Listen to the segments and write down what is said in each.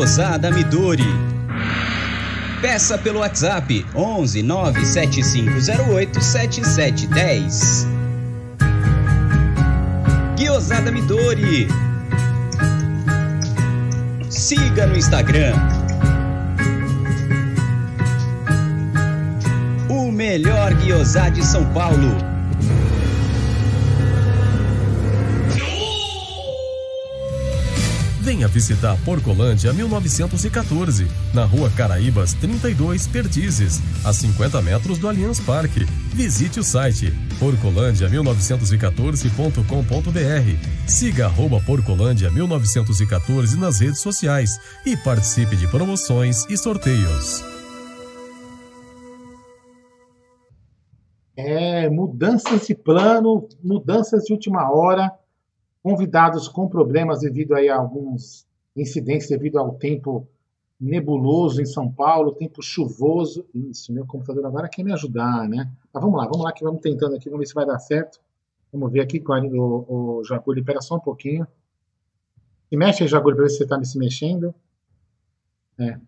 Rosada Midori. Peça pelo WhatsApp 11 97508 7710. Guiosada Midori. Siga no Instagram. O melhor guiosá de São Paulo. Venha visitar Porcolândia 1914, na Rua Caraíbas 32, Perdizes, a 50 metros do Allianz Parque. Visite o site porcolândia1914.com.br. Siga @porcolândia1914 nas redes sociais e participe de promoções e sorteios. Mudanças de plano, mudanças de última hora. Convidados com problemas devido aí a alguns incidentes, devido ao tempo nebuloso em São Paulo, tempo chuvoso. Isso, meu computador agora quer me ajudar, né? Mas vamos lá, que vamos tentando aqui, vamos ver se vai dar certo. Vamos ver aqui, o Jaguli, pera só um pouquinho. Se mexe aí, Jaguli, para ver se você está se mexendo.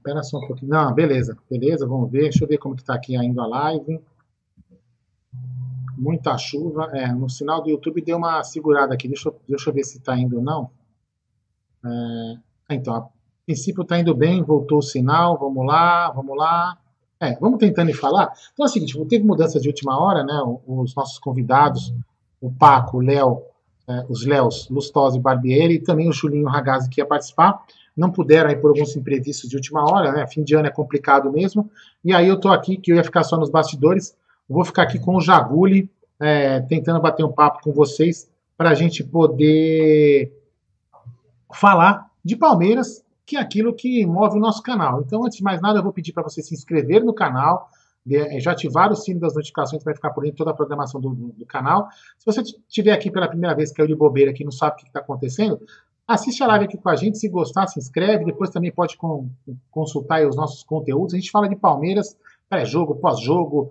Pera só um pouquinho. Não, beleza, vamos ver. Deixa eu ver como que está aqui ainda a live. Muita chuva, no sinal do YouTube deu uma segurada aqui, deixa eu ver se está indo ou não. Então, a princípio está indo bem, voltou o sinal, vamos lá. Vamos tentando e falar. Então é o seguinte, teve mudança de última hora, né? Os nossos convidados, o Paco, o Léo, os Léos, Lustosa e Barbieri, e também o Julinho Ragazzi, que ia participar, não puderam aí por alguns imprevistos de última hora, né? Fim de ano é complicado mesmo, e aí eu estou aqui, que eu ia ficar só nos bastidores. Vou ficar aqui com o Jaguli, tentando bater um papo com vocês, para a gente poder falar de Palmeiras, que é aquilo que move o nosso canal. Então, antes de mais nada, eu vou pedir para você se inscrever no canal, já ativar o sino das notificações para ficar por dentro de toda a programação do canal. Se você estiver aqui pela primeira vez, caiu de bobeira aqui, não sabe o que está acontecendo, assiste a live aqui com a gente, se gostar, se inscreve, depois também pode consultar aí os nossos conteúdos. A gente fala de Palmeiras, pré-jogo, pós-jogo,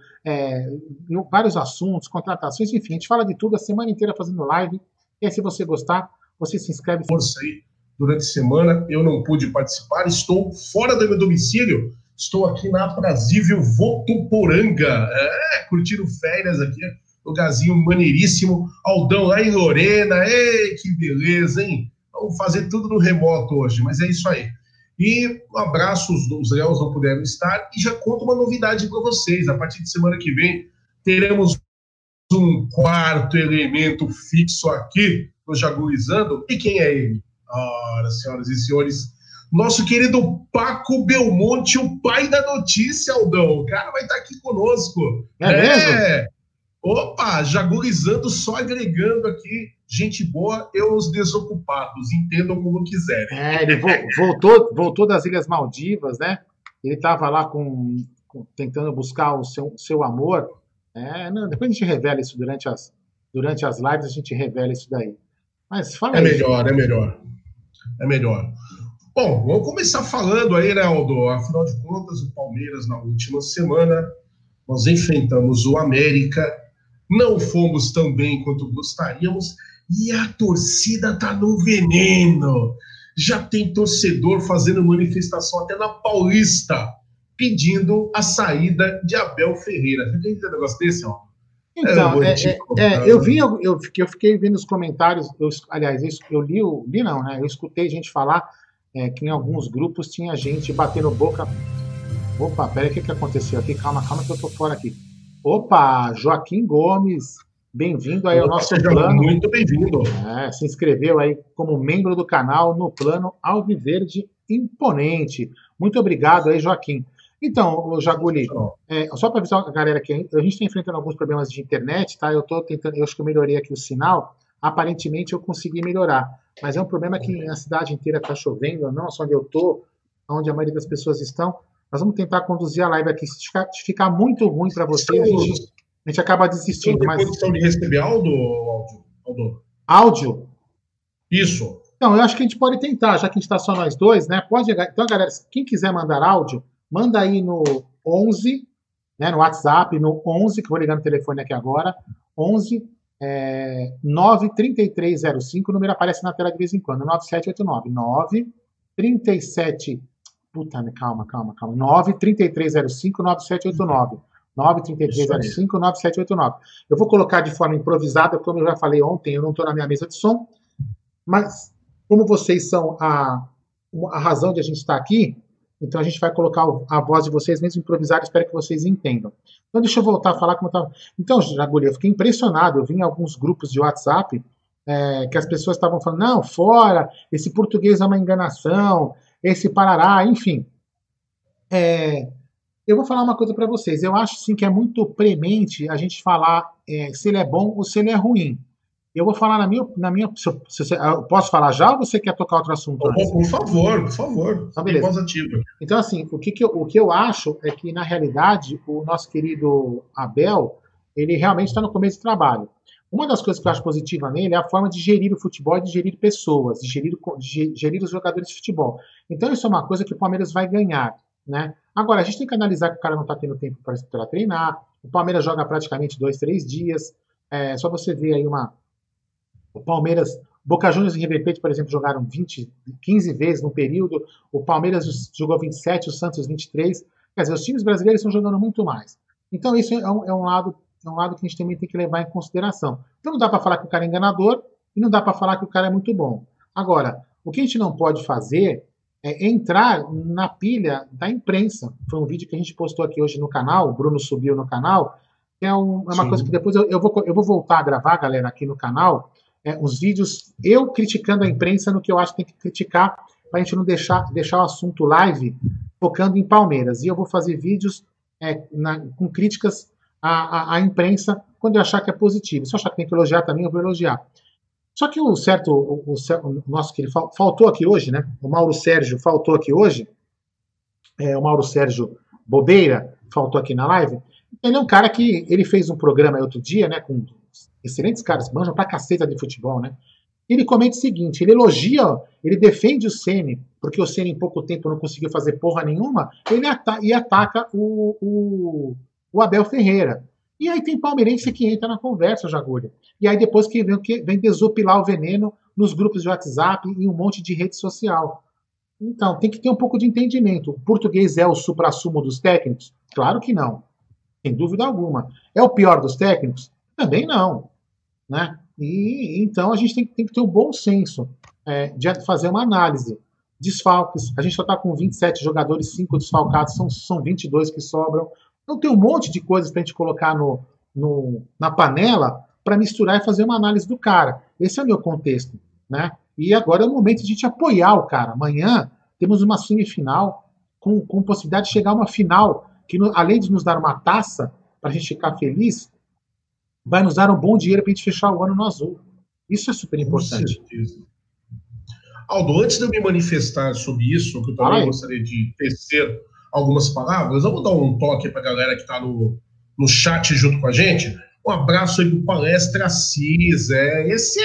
vários assuntos, contratações, enfim, a gente fala de tudo a semana inteira fazendo live. E aí, se você gostar, você se inscreve. Força aí, durante a semana eu não pude participar, estou fora do meu domicílio, estou aqui na aprazível Votuporanga, curtindo férias aqui, lugarzinho maneiríssimo, Aldão lá em Lorena, que beleza, hein? Vamos fazer tudo no remoto hoje, mas é isso aí. E um abraço, os Léos não puderam estar, e já conto uma novidade para vocês. A partir de semana que vem, teremos um quarto elemento fixo aqui, no Jagulizando. E quem é ele? Ora, senhoras e senhores, nosso querido Paco Belmonte, o pai da notícia, Aldão. O cara vai estar aqui conosco. É mesmo? Opa, Jagulizando, só agregando aqui. Gente boa, eu os desocupados, entendam como quiserem. Ele voltou das Ilhas Maldivas, né? Ele estava lá tentando buscar o seu amor. Não, depois a gente revela isso durante as lives, a gente revela isso daí. Mas fala aí. É melhor. Bom, vamos começar falando aí, né, Aldo? Afinal de contas, o Palmeiras, na última semana, nós enfrentamos o América, não fomos tão bem quanto gostaríamos, e a torcida tá no veneno. Já tem torcedor fazendo manifestação até na Paulista, pedindo a saída de Abel Ferreira. Você tem um negócio desse, ó? Então, eu fiquei vendo os comentários, eu escutei gente falar que em alguns grupos tinha gente batendo boca. Opa, peraí, o que aconteceu aqui? Calma que eu tô fora aqui. Opa, Joaquim Gomes, bem-vindo aí ao nosso plano. Muito bem-vindo. Se inscreveu aí como membro do canal no plano Alviverde Imponente. Muito obrigado aí, Joaquim. Então, Jaguli, só para avisar a galera que a gente está enfrentando alguns problemas de internet, tá? Eu estou tentando, eu acho que eu melhorei aqui o sinal. Aparentemente eu consegui melhorar, mas é um problema que a cidade inteira está chovendo, não só onde eu estou, onde a maioria das pessoas estão. Nós vamos tentar conduzir a live aqui. Se ficar muito ruim para vocês, a gente acaba desistindo. Tem condição de receber áudio ou áudio? Áudio? Isso. Então, eu acho que a gente pode tentar, já que a gente está só nós dois, né? Então, galera, quem quiser mandar áudio, manda aí no 11, né, no WhatsApp, no 11, que eu vou ligar no telefone aqui agora, 11 93305, o número aparece na tela de vez em quando, 9789, 93705. Puta, calma. 933059789. 933059789. Eu vou colocar de forma improvisada, como eu já falei ontem, eu não estou na minha mesa de som. Mas, como vocês são a razão de a gente estar aqui, então a gente vai colocar a voz de vocês, mesmo improvisada, espero que vocês entendam. Então, deixa eu voltar a falar como eu estava. Então, Jaguli, eu fiquei impressionado. Eu vi em alguns grupos de WhatsApp que as pessoas estavam falando: não, fora, esse português é uma enganação, esse parará, enfim. Eu vou falar uma coisa para vocês. Eu acho sim que é muito premente a gente falar se ele é bom ou se ele é ruim. Eu vou falar na minha eu posso falar já ou você quer tocar outro assunto? Por favor. Ah, beleza. Então, assim, o que eu acho é que, na realidade, o nosso querido Abel, ele realmente está no começo do trabalho. Uma das coisas que eu acho positiva nele é a forma de gerir o futebol e de gerir pessoas, de gerir os jogadores de futebol. Então, isso é uma coisa que o Palmeiras vai ganhar, né? Agora, a gente tem que analisar que o cara não está tendo tempo para treinar. O Palmeiras joga praticamente 2, 3 dias. É só você ver aí o Palmeiras, Boca Juniors e River Plate, por exemplo, jogaram 15 vezes no período. O Palmeiras jogou 27, o Santos 23. Quer dizer, os times brasileiros estão jogando muito mais. Então, isso é um lado que a gente também tem que levar em consideração. Então, não dá para falar que o cara é enganador e não dá para falar que o cara é muito bom. Agora, o que a gente não pode fazer é entrar na pilha da imprensa. Foi um vídeo que a gente postou aqui hoje no canal, o Bruno subiu no canal. É uma coisa que depois eu vou voltar a gravar, galera, aqui no canal. Os vídeos, eu criticando a imprensa no que eu acho que tem que criticar, para a gente não deixar o assunto live focando em Palmeiras. E eu vou fazer vídeos com críticas à imprensa quando eu achar que é positivo. Se eu achar que tem que elogiar também, eu vou elogiar. Só que o nosso querido faltou aqui hoje, né? O Mauro Sérgio faltou aqui hoje. O Mauro Sérgio Bobeira faltou aqui na live. Ele é um cara que ele fez um programa outro dia, né? Com excelentes caras, manjam pra caceta de futebol, né? Ele comenta o seguinte, ele elogia, ele defende o Ceni, porque o Ceni em pouco tempo não conseguiu fazer porra nenhuma, ele ataca o Abel Ferreira. E aí tem palmeirense que entra na conversa, Jaguli. E aí depois que vem desopilar o veneno nos grupos de WhatsApp e um monte de rede social. Então, tem que ter um pouco de entendimento. O português é o suprassumo dos técnicos? Claro que não. Sem dúvida alguma. É o pior dos técnicos? Também não, né? E então a gente tem que ter o bom senso de fazer uma análise. Desfalques, a gente só está com 27 jogadores, 5 desfalcados, são 22 que sobram. Então tem um monte de coisas para a gente colocar na panela para misturar e fazer uma análise do cara. Esse é o meu contexto, né? E agora é o momento de a gente apoiar o cara. Amanhã temos uma semifinal com possibilidade de chegar a uma final que, além de nos dar uma taça para a gente ficar feliz, vai nos dar um bom dinheiro para a gente fechar o ano no azul. Isso é super importante. Com certeza. Aldo, antes de eu me manifestar sobre isso, que eu também gostaria de tecer algumas palavras, vamos dar um toque para a galera que está no chat junto com a gente. Um abraço aí para o Palestra Assis. Esse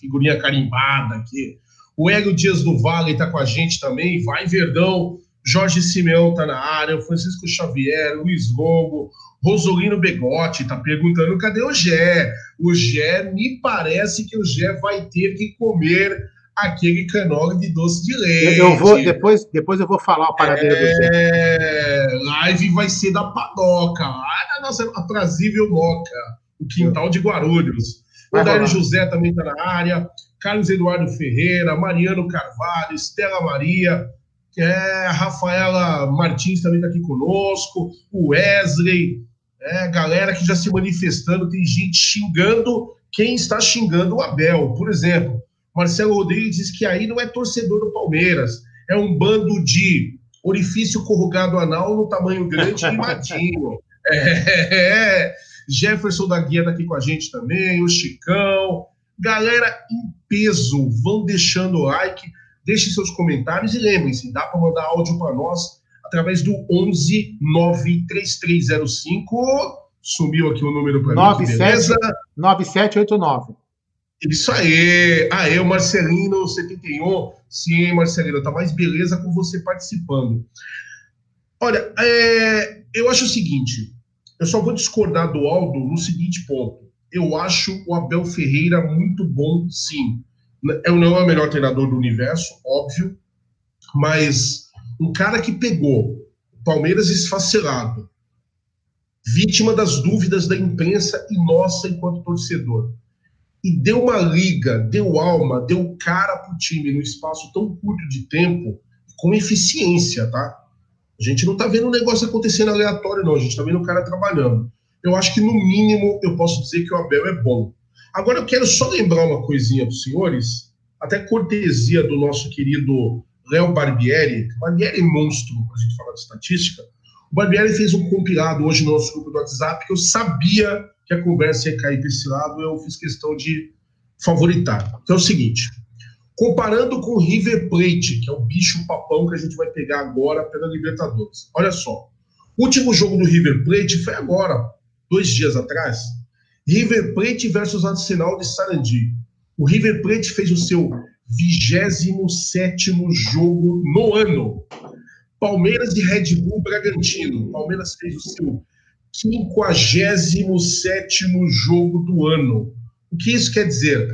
figurinha carimbada aqui. O Hélio Dias do Vale está com a gente também. Vai, Verdão. Jorge Simeão está na área. O Francisco Xavier, Luiz Longo. Rosolino Begotti está perguntando cadê o Gé? O Gé, me parece que o Gé vai ter que comer aquele canole de doce de leite. Depois eu vou falar o paradeiro do Gé. Live vai ser da Padoca, lá na nossa aprazível Moca, o quintal de Guarulhos. O Dario José também está na área, Carlos Eduardo Ferreira, Mariano Carvalho, Estela Maria... a Rafaela Martins também está aqui conosco, o Wesley, galera que já se manifestando, tem gente xingando quem está xingando o Abel, por exemplo. Marcelo Rodrigues diz que aí não é torcedor do Palmeiras, é um bando de orifício corrugado anal no tamanho grande e matinho. Jefferson da Guia está aqui com a gente também, o Chicão. Galera em peso, vão deixando o like. Deixem seus comentários e lembrem-se, dá para mandar áudio para nós através do 11 93305. Sumiu aqui o número para mim, beleza? 9789. Isso aí. O Marcelino 71. Sim, Marcelino, tá mais beleza com você participando. Olha, eu acho o seguinte, eu só vou discordar do Aldo no seguinte ponto. Eu acho o Abel Ferreira muito bom, sim. Não é o melhor treinador do universo, óbvio, mas um cara que pegou o Palmeiras esfacelado, vítima das dúvidas da imprensa e nossa enquanto torcedor, e deu uma liga, deu alma, deu cara pro time num espaço tão curto de tempo, com eficiência, tá? A gente não tá vendo um negócio acontecendo aleatório, não. A gente tá vendo o cara trabalhando. Eu acho que, no mínimo, eu posso dizer que o Abel é bom. Agora, eu quero só lembrar uma coisinha para os senhores, até cortesia do nosso querido Léo Barbieri. Barbieri é monstro, a gente fala de estatística. O Barbieri fez um compilado hoje no nosso grupo do WhatsApp, que eu sabia que a conversa ia cair para esse lado, eu fiz questão de favoritar. Então é o seguinte, comparando com o River Plate, que é o bicho papão que a gente vai pegar agora pela Libertadores. Olha só, o último jogo do River Plate foi agora, 2 dias atrás, River Plate versus Arsenal de Sarandi. O River Plate fez o seu 27º jogo no ano. Palmeiras e Red Bull Bragantino. Palmeiras fez o seu 57º jogo do ano. O que isso quer dizer?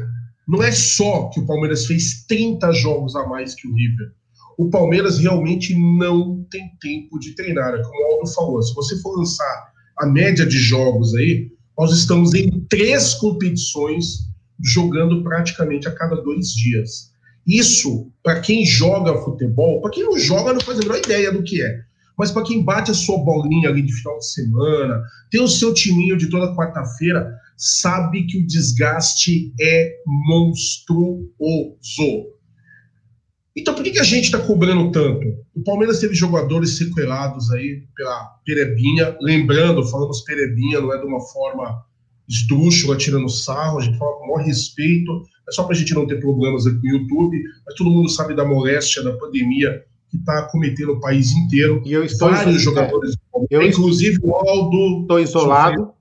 Não é só que o Palmeiras fez 30 jogos a mais que o River. O Palmeiras realmente não tem tempo de treinar. É como o Aldo falou, se você for lançar a média de jogos aí, nós estamos em 3 competições jogando praticamente a cada 2 dias. Isso, para quem joga futebol, para quem não joga não faz a menor ideia do que é, mas para quem bate a sua bolinha ali de final de semana, tem o seu timinho de toda quarta-feira, sabe que o desgaste é monstruoso. Então, por que a gente está cobrando tanto? O Palmeiras teve jogadores sequelados aí pela Perebinha. Lembrando, falamos Perebinha, não é de uma forma esdrúxula, tirando sarro. A gente fala com o maior respeito. É só para a gente não ter problemas aqui no YouTube. Mas todo mundo sabe da moléstia, da pandemia que está acometendo o país inteiro. E eu estou vários jogadores. Eu, inclusive, o Aldo... Estou isolado.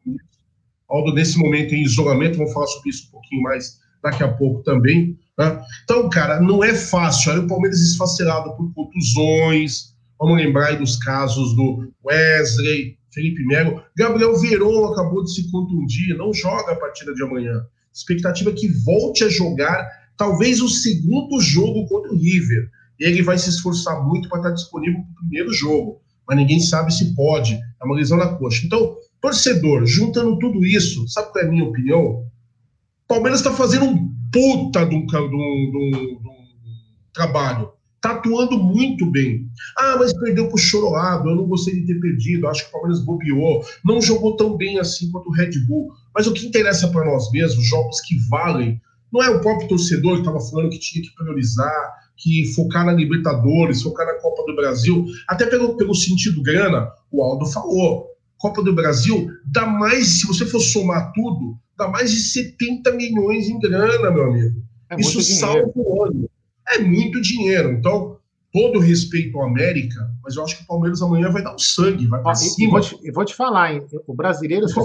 Aldo, nesse momento, em isolamento. Vamos falar sobre isso um pouquinho mais daqui a pouco também. Então, cara, não é fácil. Aí o Palmeiras esfacelado por contusões. Vamos lembrar aí dos casos do Wesley, Felipe Melo. Gabriel Veron acabou de se contundir, não joga a partida de amanhã. A expectativa é que volte a jogar talvez o segundo jogo contra o River. E ele vai se esforçar muito para estar disponível para o primeiro jogo. Mas ninguém sabe se pode. É uma lesão na coxa. Então, torcedor, juntando tudo isso, sabe qual é a minha opinião? O Palmeiras está fazendo um puta de um trabalho. Tá atuando muito bem. Ah, mas perdeu pro Chorolado. Eu não gostei de ter perdido. Acho que o Palmeiras bobeou. Não jogou tão bem assim quanto o Red Bull. Mas o que interessa para nós mesmos, jogos que valem, não é o próprio torcedor que estava falando que tinha que priorizar, que focar na Libertadores, focar na Copa do Brasil. Até pelo sentido grana, o Aldo falou. Copa do Brasil dá mais, se você for somar tudo, dá mais de 70 milhões em grana, meu amigo. É isso salva o ano. É muito dinheiro. Então, todo respeito ao América, mas eu acho que o Palmeiras amanhã vai dar um sangue, vai pra cima. Eu vou te falar, hein? O brasileiro, se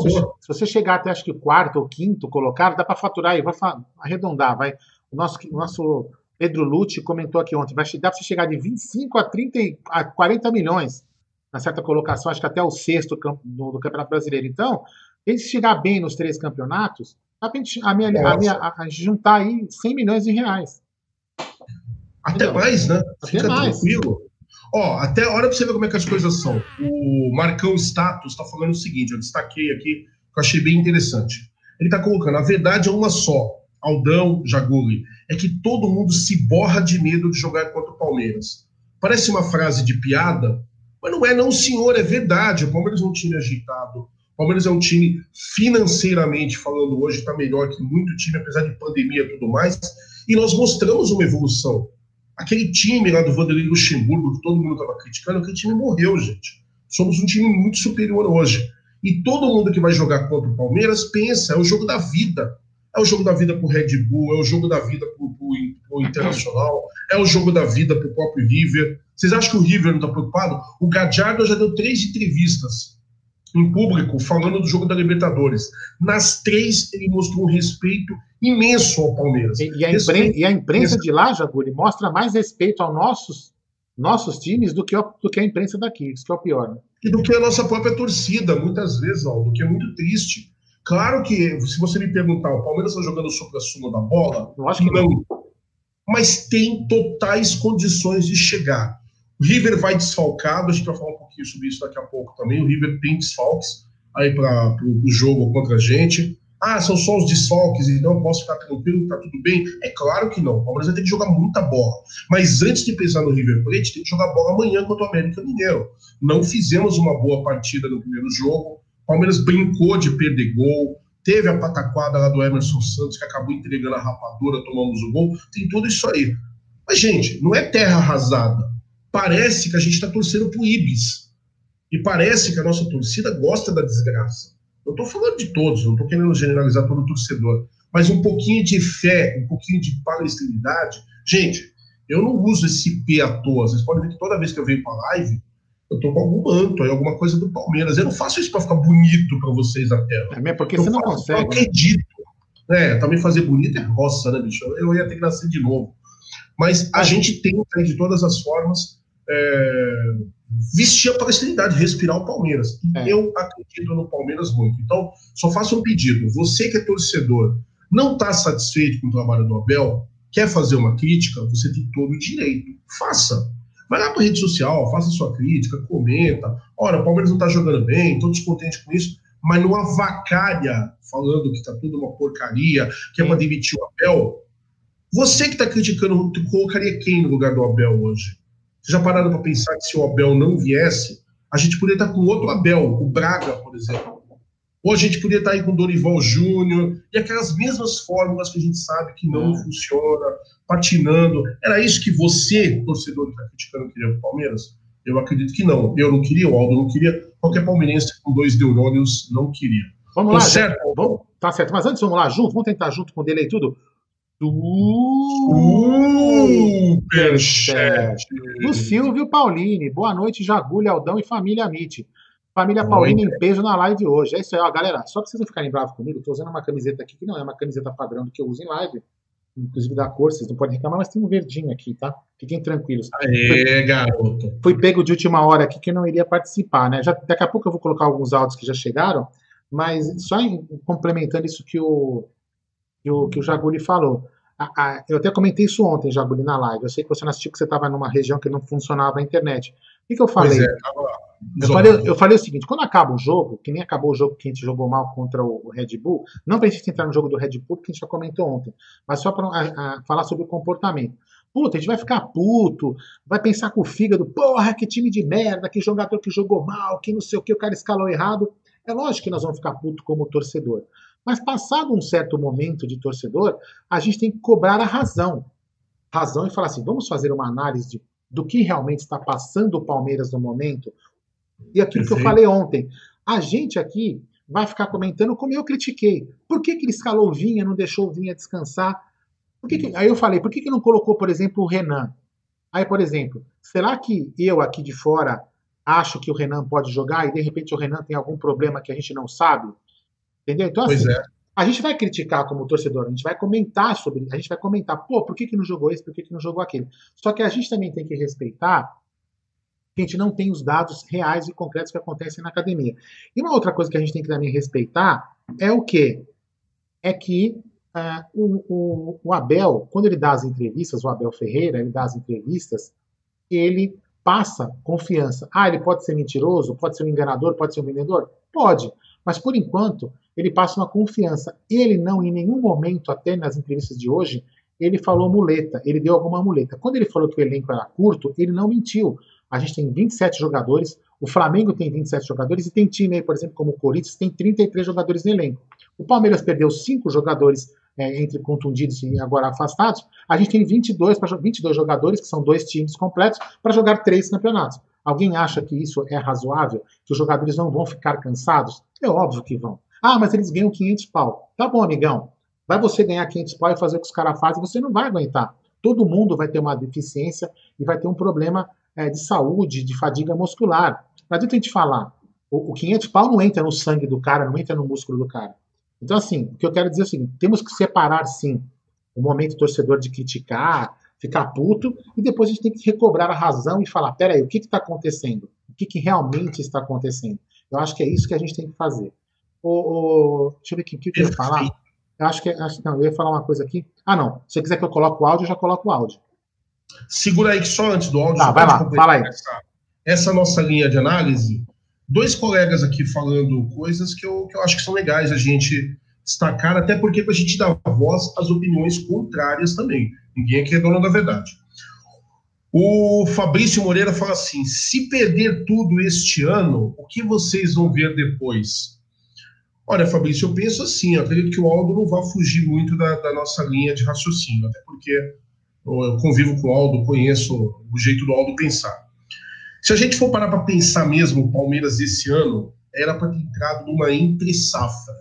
você chegar até acho que quarto ou quinto colocado, dá para faturar aí, vai arredondar, vai. O nosso Pedro Lute comentou aqui ontem, dá para você chegar de 25 a 30 a 40 milhões. Na certa colocação, acho que até o sexto do Campeonato Brasileiro. Então, se chegar bem nos 3 campeonatos, dá pra gente juntar aí 100 milhões de reais. Até então, mais, né? Até fica mais. Tranquilo. Ó, até a hora pra você ver como é que as coisas são. O Marcão Status tá falando o seguinte, eu destaquei aqui, que eu achei bem interessante. Ele tá colocando, a verdade é uma só, Aldão, Jaguli, é que todo mundo se borra de medo de jogar contra o Palmeiras. Parece uma frase de piada, mas não é, não, senhor, é verdade. O Palmeiras é um time agitado. O Palmeiras é um time, financeiramente falando hoje, está melhor que muito time, apesar de pandemia e tudo mais. E nós mostramos uma evolução. Aquele time lá do Vanderlei Luxemburgo, que todo mundo estava criticando, aquele time morreu, gente. Somos um time muito superior hoje. E todo mundo que vai jogar contra o Palmeiras pensa, é o jogo da vida. É o jogo da vida pro Red Bull, é o jogo da vida pro Internacional, é o jogo da vida pro próprio River. Vocês acham que o River não está preocupado? O Gadiardo já deu 3 entrevistas em público falando do jogo da Libertadores. Nas 3 ele mostrou um respeito imenso ao Palmeiras. E a imprensa de lá, Jaguli, mostra mais respeito aos nossos times do que a imprensa daqui, isso que é o pior. Né? E do que a nossa própria torcida, muitas vezes, Aldo, que é muito triste. Claro que, se você me perguntar, o Palmeiras está jogando sobre a suma da bola? Eu acho que não. Mas tem totais condições de chegar. O River vai desfalcado, a gente vai falar um pouquinho sobre isso daqui a pouco também. O River tem desfalques aí para o jogo contra a gente. Ah, são só os desfalques, então posso ficar tranquilo, tá tudo bem? É claro que não. O Palmeiras vai ter que jogar muita bola. Mas antes de pensar no River Plate, tem que jogar bola amanhã contra o América Mineiro. Não fizemos uma boa partida no primeiro jogo. O Palmeiras brincou de perder gol. Teve a pataquada lá do Emerson Santos, que acabou entregando a rapadura, tomamos o gol. Tem tudo isso aí. Mas, gente, não é terra arrasada. Parece que a gente está torcendo pro Ibis. E parece que a nossa torcida gosta da desgraça. Eu estou falando de todos, não estou querendo generalizar todo o torcedor, mas um pouquinho de fé, um pouquinho de palestrinidade. Gente, eu não uso esse P à toa. Vocês podem ver que toda vez que eu venho para a live, eu estou com algum manto, aí, alguma coisa do Palmeiras. Eu não faço isso para ficar bonito para vocês na tela. É mesmo, porque eu você não consegue. Eu acredito. É, também fazer bonito é roça, né, bicho? Eu ia ter que nascer de novo. Mas a gente tenta, de todas as formas, vestir a palestrinidade, respirar o Palmeiras. E eu acredito no Palmeiras muito. Então, só faço um pedido. Você que é torcedor, não está satisfeito com o trabalho do Abel, quer fazer uma crítica, você tem todo o direito. Faça. Vai lá para a rede social, faça sua crítica, comenta. Olha, o Palmeiras não está jogando bem, estou descontente com isso. Mas não avacalha falando que está tudo uma porcaria, que é para demitir o Abel. Você que está criticando, colocaria quem no lugar do Abel hoje? Vocês já pararam para pensar que se o Abel não viesse, a gente poderia estar com outro Abel, o Braga, por exemplo. Ou a gente poderia estar aí com o Dorival Júnior, e aquelas mesmas fórmulas que a gente sabe que não funciona, patinando. Era isso que você, torcedor que está criticando, queria para o Palmeiras? Eu acredito que não. Eu não queria, o Aldo não queria, qualquer palmeirense com dois neurônios não queria. Vamos lá, certo? Vamos? Tá certo, mas antes vamos lá junto, vamos tentar junto com o delay tudo. Superchat do Silvio Paulini. Boa noite, Jaguli, Aldão e família Amit. Família Paulini em peso na live hoje. É isso aí, ó, galera. Só pra vocês não ficarem bravos comigo, tô usando uma camiseta aqui que não é uma camiseta padrão do que eu uso em live. Inclusive da cor, vocês não podem reclamar, mas tem um verdinho aqui, tá? Fiquem tranquilos. Aê, garoto. Fui pego de última hora aqui que eu não iria participar, né? Já, daqui a pouco eu vou colocar alguns áudios que já chegaram, mas só complementando isso que o Jaguli falou. Eu até comentei isso ontem, Jaguli, na live. Eu sei que você não assistiu, que você estava numa região que não funcionava a internet. O que eu falei? Eu falei o seguinte, quando acaba o jogo, que nem acabou o jogo que a gente jogou mal contra o Red Bull, não para a gente entrar no jogo do Red Bull, porque a gente já comentou ontem, mas só para falar sobre o comportamento. Puta, a gente vai ficar puto, vai pensar com o fígado, porra, que time de merda, que jogador que jogou mal, que não sei o que, o cara escalou errado. É lógico que nós vamos ficar puto como torcedor. Mas passado um certo momento de torcedor, a gente tem que cobrar a razão. Razão e falar assim, vamos fazer uma análise do que realmente está passando o Palmeiras no momento. E aquilo que eu falei ontem. A gente aqui vai ficar comentando como eu critiquei. Por que ele escalou o Vinha, não deixou o Vinha descansar? Aí eu falei, por que não colocou, por exemplo, o Renan? Aí, por exemplo, será que eu aqui de fora acho que o Renan pode jogar e de repente o Renan tem algum problema que a gente não sabe? Entendeu? Então, assim, a gente vai criticar como torcedor, a gente vai comentar sobre, a gente vai comentar, pô, por que não jogou esse, por que não jogou aquele? Só que a gente também tem que respeitar que a gente não tem os dados reais e concretos que acontecem na academia. E uma outra coisa que a gente tem que também respeitar é o quê? É que o Abel, quando ele dá as entrevistas, o Abel Ferreira, ele dá as entrevistas, ele passa confiança. Ah, ele pode ser mentiroso, pode ser um enganador, pode ser um vendedor? Pode, mas por enquanto ele passa uma confiança. Ele não, em nenhum momento, até nas entrevistas de hoje, ele falou muleta, ele deu alguma muleta. Quando ele falou que o elenco era curto, ele não mentiu. A gente tem 27 jogadores, o Flamengo tem 27 jogadores, e tem time aí, por exemplo, como o Corinthians, tem 33 jogadores no elenco. O Palmeiras perdeu 5 jogadores entre contundidos e agora afastados. A gente tem 22 jogadores, que são 2 times completos, para jogar 3 campeonatos. Alguém acha que isso é razoável? Que os jogadores não vão ficar cansados? É óbvio que vão. Ah, mas eles ganham 500 pau. Tá bom, amigão. Vai você ganhar 500 pau e fazer o que os caras fazem, você não vai aguentar. Todo mundo vai ter uma deficiência e vai ter um problema de saúde, de fadiga muscular. Não adianta a gente falar. O 500 pau não entra no sangue do cara, não entra no músculo do cara. Então, assim, o que eu quero dizer é o seguinte, temos que separar, sim, o momento torcedor de criticar, ficar puto, e depois a gente tem que recobrar a razão e falar, peraí, o que está acontecendo? O que realmente está acontecendo? Eu acho que é isso que a gente tem que fazer. Deixa eu ver o que eu ia falar. Eu acho que não, eu ia falar uma coisa aqui. Ah, não. Se você quiser que eu coloque o áudio, eu já coloco o áudio. Segura aí que só antes do áudio... Tá, vai lá, fala aí. Essa nossa linha de análise, dois colegas aqui falando coisas que eu acho que são legais a gente destacar, até porque a gente dá voz às opiniões contrárias também. Ninguém aqui é dono da verdade. O Fabrício Moreira fala assim, se perder tudo este ano, o que vocês vão ver depois? Olha, Fabrício, eu penso assim, eu acredito que o Aldo não vai fugir muito da nossa linha de raciocínio, até porque... eu convivo com o Aldo, conheço o jeito do Aldo pensar. Se a gente for parar para pensar mesmo, o Palmeiras esse ano era para ter entrado numa entre-safra.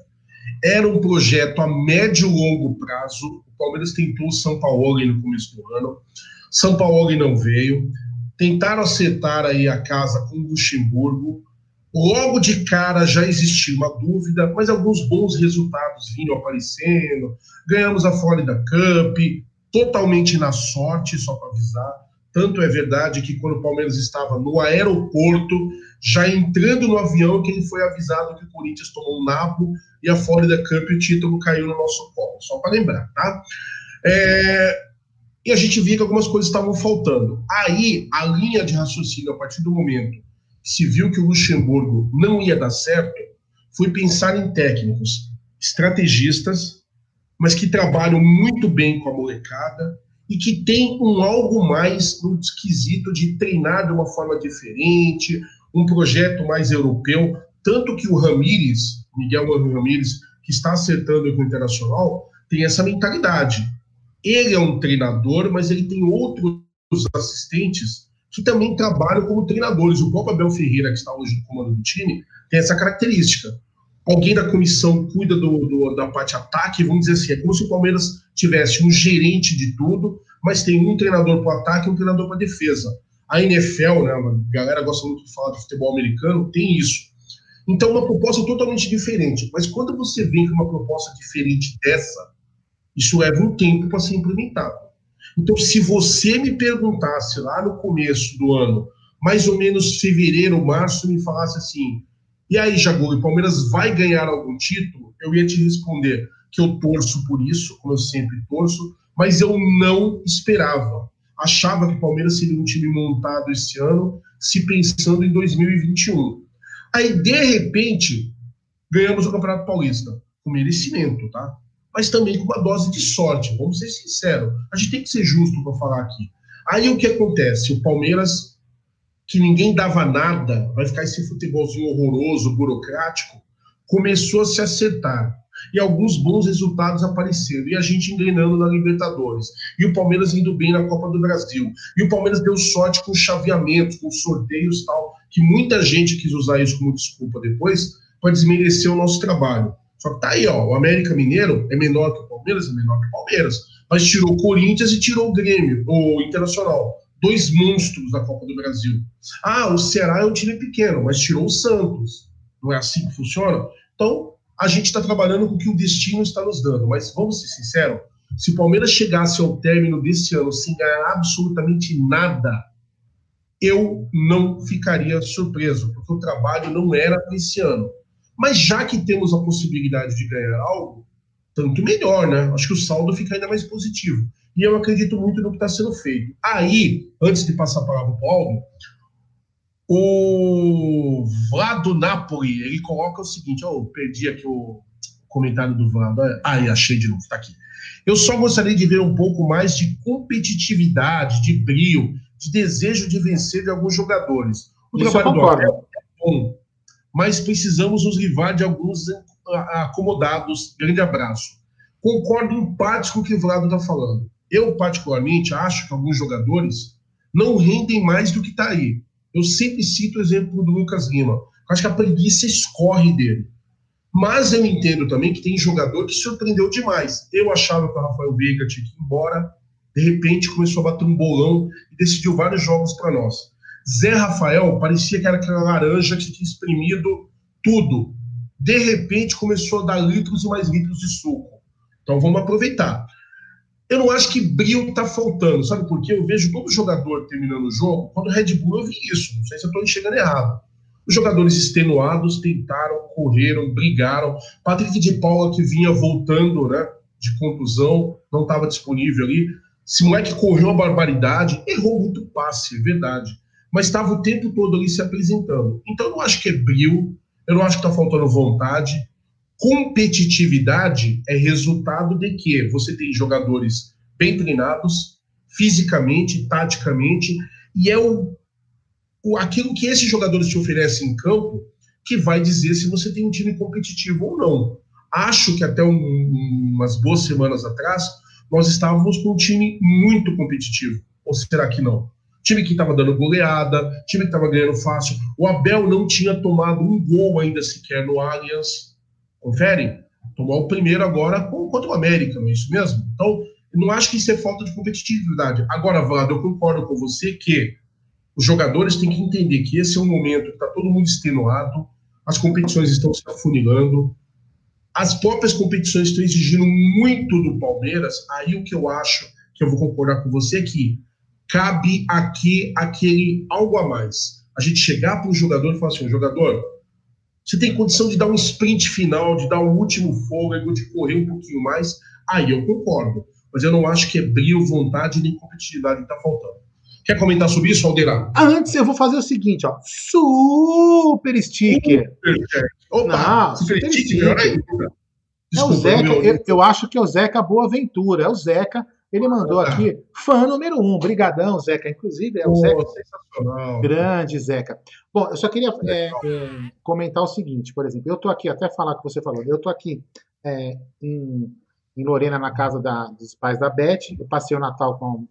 Era um projeto a médio e longo prazo. O Palmeiras tentou o São Paulo no começo do ano. São Paulo não veio. Tentaram acertar aí a casa com o Luxemburgo. Logo de cara já existia uma dúvida, mas alguns bons resultados vinham aparecendo. Ganhamos a Florida Cup... totalmente na sorte, só para avisar. Tanto é verdade que quando o Palmeiras estava no aeroporto, já entrando no avião, que ele foi avisado que o Corinthians tomou um nabo e a Florida Cup, o título caiu no nosso colo. Só para lembrar, tá? E a gente via que algumas coisas estavam faltando. Aí, a linha de raciocínio, a partir do momento que se viu que o Luxemburgo não ia dar certo, foi pensar em técnicos, estrategistas, mas que trabalham muito bem com a molecada e que tem um algo mais no esquisito de treinar de uma forma diferente, um projeto mais europeu, tanto que o Ramírez, Miguel Ramírez, que está acertando com o Internacional, tem essa mentalidade. Ele é um treinador, mas ele tem outros assistentes que também trabalham como treinadores. O próprio Abel Ferreira, que está hoje no comando do time, tem essa característica. Alguém da comissão cuida da parte ataque, vamos dizer assim, é como se o Palmeiras tivesse um gerente de tudo, mas tem um treinador para o ataque e um treinador para a defesa. A NFL, né, a galera gosta muito de falar de futebol americano, tem isso. Então, uma proposta totalmente diferente. Mas quando você vem com uma proposta diferente dessa, isso leva um tempo para ser implementado. Então, se você me perguntasse lá no começo do ano, mais ou menos fevereiro, março, me falasse assim... E aí, Jaguli, o Palmeiras vai ganhar algum título? Eu ia te responder que eu torço por isso, como eu sempre torço, mas eu não esperava. Achava que o Palmeiras seria um time montado esse ano, se pensando em 2021. Aí, de repente, ganhamos o Campeonato Paulista, com merecimento, tá? Mas também com uma dose de sorte, vamos ser sinceros. A gente tem que ser justo para falar aqui. Aí, o que acontece? O Palmeiras... que ninguém dava nada, vai ficar esse futebolzinho horroroso, burocrático, começou a se acertar. E alguns bons resultados apareceram. E a gente engrenando na Libertadores. E o Palmeiras indo bem na Copa do Brasil. E o Palmeiras deu sorte com chaveamentos, com sorteios e tal, que muita gente quis usar isso como desculpa depois, para desmerecer o nosso trabalho. Só que tá aí, ó, o América Mineiro é menor que o Palmeiras, mas tirou o Corinthians e tirou o Grêmio, o Internacional. Dois monstros da Copa do Brasil. Ah, o Ceará é um time pequeno, mas tirou o Santos. Não é assim que funciona? Então, a gente está trabalhando com o que o destino está nos dando. Mas vamos ser sinceros, se o Palmeiras chegasse ao término desse ano sem ganhar absolutamente nada, eu não ficaria surpreso, porque o trabalho não era para esse ano. Mas já que temos a possibilidade de ganhar algo, tanto melhor, né? Acho que o saldo fica ainda mais positivo. E eu acredito muito no que está sendo feito. Aí, antes de passar a palavra para o Paulo, o Vlado Napoli, ele coloca o seguinte, eu perdi aqui o comentário do Vlado, achei de novo, está aqui. Eu só gostaria de ver um pouco mais de competitividade, de brio, de desejo de vencer de alguns jogadores. O trabalho do Abel é bom, mas precisamos nos livrar de alguns acomodados. Grande abraço. Concordo em parte com o que o Vlado está falando. Eu, particularmente, acho que alguns jogadores não rendem mais do que está aí. Eu sempre cito o exemplo do Lucas Lima. Eu acho que a preguiça escorre dele. Mas eu entendo também que tem jogador que surpreendeu demais. Eu achava que o Rafael Veiga tinha que ir embora. De repente, começou a bater um bolão e decidiu vários jogos para nós. Zé Rafael parecia que era aquela laranja que tinha espremido tudo. De repente, começou a dar litros e mais litros de suco. Então vamos aproveitar. Eu não acho que brilho está faltando, sabe por quê? Eu vejo todo jogador terminando o jogo, quando o Red Bull eu vi isso, não sei se eu estou enxergando errado. Os jogadores extenuados tentaram, correram, brigaram. Patrick de Paula que vinha voltando, né, de contusão, não estava disponível ali. Esse moleque correu a barbaridade, errou muito passe, é verdade. Mas estava o tempo todo ali se apresentando. Então eu não acho que é brilho, eu não acho que está faltando vontade. Competitividade é resultado de que você tem jogadores bem treinados, fisicamente, taticamente, e é aquilo que esses jogadores te oferecem em campo que vai dizer se você tem um time competitivo ou não. Acho que até umas boas semanas atrás nós estávamos com um time muito competitivo, ou será que não? Time que estava dando goleada, time que estava ganhando fácil. O Abel não tinha tomado um gol ainda sequer no Allianz. Conferem? Tomou o primeiro agora contra o América, não é isso mesmo? Então, não acho que isso é falta de competitividade. Agora, Vlad, eu concordo com você que os jogadores têm que entender que esse é um momento que está todo mundo extenuado, as competições estão se afunilando, as próprias competições estão exigindo muito do Palmeiras. Aí o que eu acho, que eu vou concordar com você, é que cabe aqui aquele algo a mais. A gente chegar para o jogador e falar assim, jogador, você tem condição de dar um sprint final, de dar o último fôlego, de correr um pouquinho mais? Aí eu concordo. Mas eu não acho que é brilho, vontade nem competitividade que tá faltando. Quer comentar sobre isso, Aldeirão? Antes eu vou fazer o seguinte, ó. Super sticker. Opa, não, super sticker. Desculpa, é o Zeca, eu acho que é o Zeca Boaventura. É o Zeca. Ele mandou aqui, fã número 1. Brigadão, Zeca. Inclusive, é o Zeca. Sensacional. Grande, Zeca. Bom, eu só queria comentar o seguinte, por exemplo. Eu estou aqui, até falar o que você falou. Eu estou aqui em Lorena, na casa dos pais da Beth. Eu passei o Natal com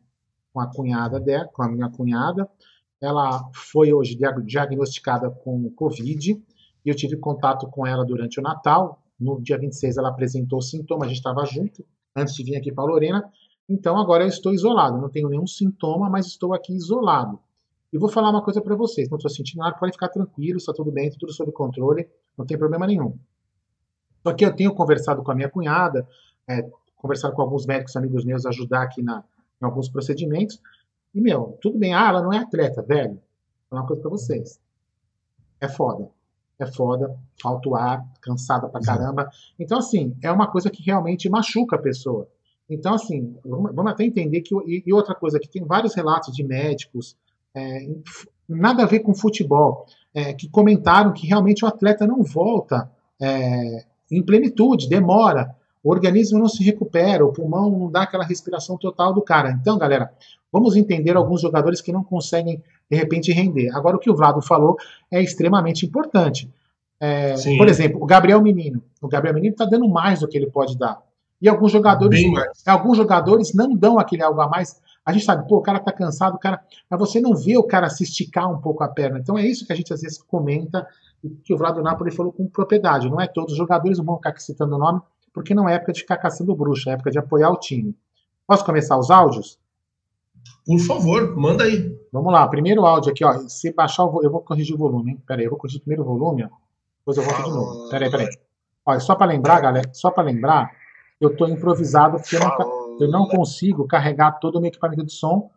a cunhada dela, com a minha cunhada. Ela foi hoje diagnosticada com Covid. E eu tive contato com ela durante o Natal. No dia 26, ela apresentou sintomas. A gente estava junto, antes de vir aqui para Lorena. Então, agora eu estou isolado. Não tenho nenhum sintoma, mas estou aqui isolado. E vou falar uma coisa para vocês. Não estou sentindo nada, podem ficar tranquilos, está tudo bem, tudo sob controle, não tem problema nenhum. Só que eu tenho conversado com a minha cunhada, conversado com alguns médicos amigos meus, ajudar aqui em alguns procedimentos. E, meu, tudo bem. Ah, ela não é atleta, velho. Vou falar uma coisa para vocês. É foda. É foda, falta o ar, cansada pra caramba. Então, assim, é uma coisa que realmente machuca a pessoa. Então, assim, vamos até entender que... E outra coisa, que tem vários relatos de médicos, nada a ver com futebol, que comentaram que realmente o atleta não volta em plenitude, demora, o organismo não se recupera, o pulmão não dá aquela respiração total do cara. Então, galera, vamos entender alguns jogadores que não conseguem, de repente, render. Agora, o que o Vlado falou é extremamente importante. Por exemplo, o Gabriel Menino. O Gabriel Menino está dando mais do que ele pode dar. E alguns jogadores não dão aquele algo a mais. A gente sabe, pô, o cara tá cansado, o cara... mas você não vê o cara se esticar um pouco a perna. Então é isso que a gente às vezes comenta, que o Vlado Napoli falou com propriedade. Não é todos os jogadores, não vão ficar citando o nome, porque não é época de ficar caçando bruxa, é época de apoiar o time. Posso começar os áudios? Por favor, manda aí. Vamos lá, primeiro áudio aqui, ó. Se baixar, eu vou corrigir o volume, hein? Pera aí, eu vou corrigir o primeiro volume, ó. Depois eu volto de novo. Pera aí. Ó, só pra lembrar, galera, eu estou improvisado, porque eu não consigo carregar todo o meu equipamento de som,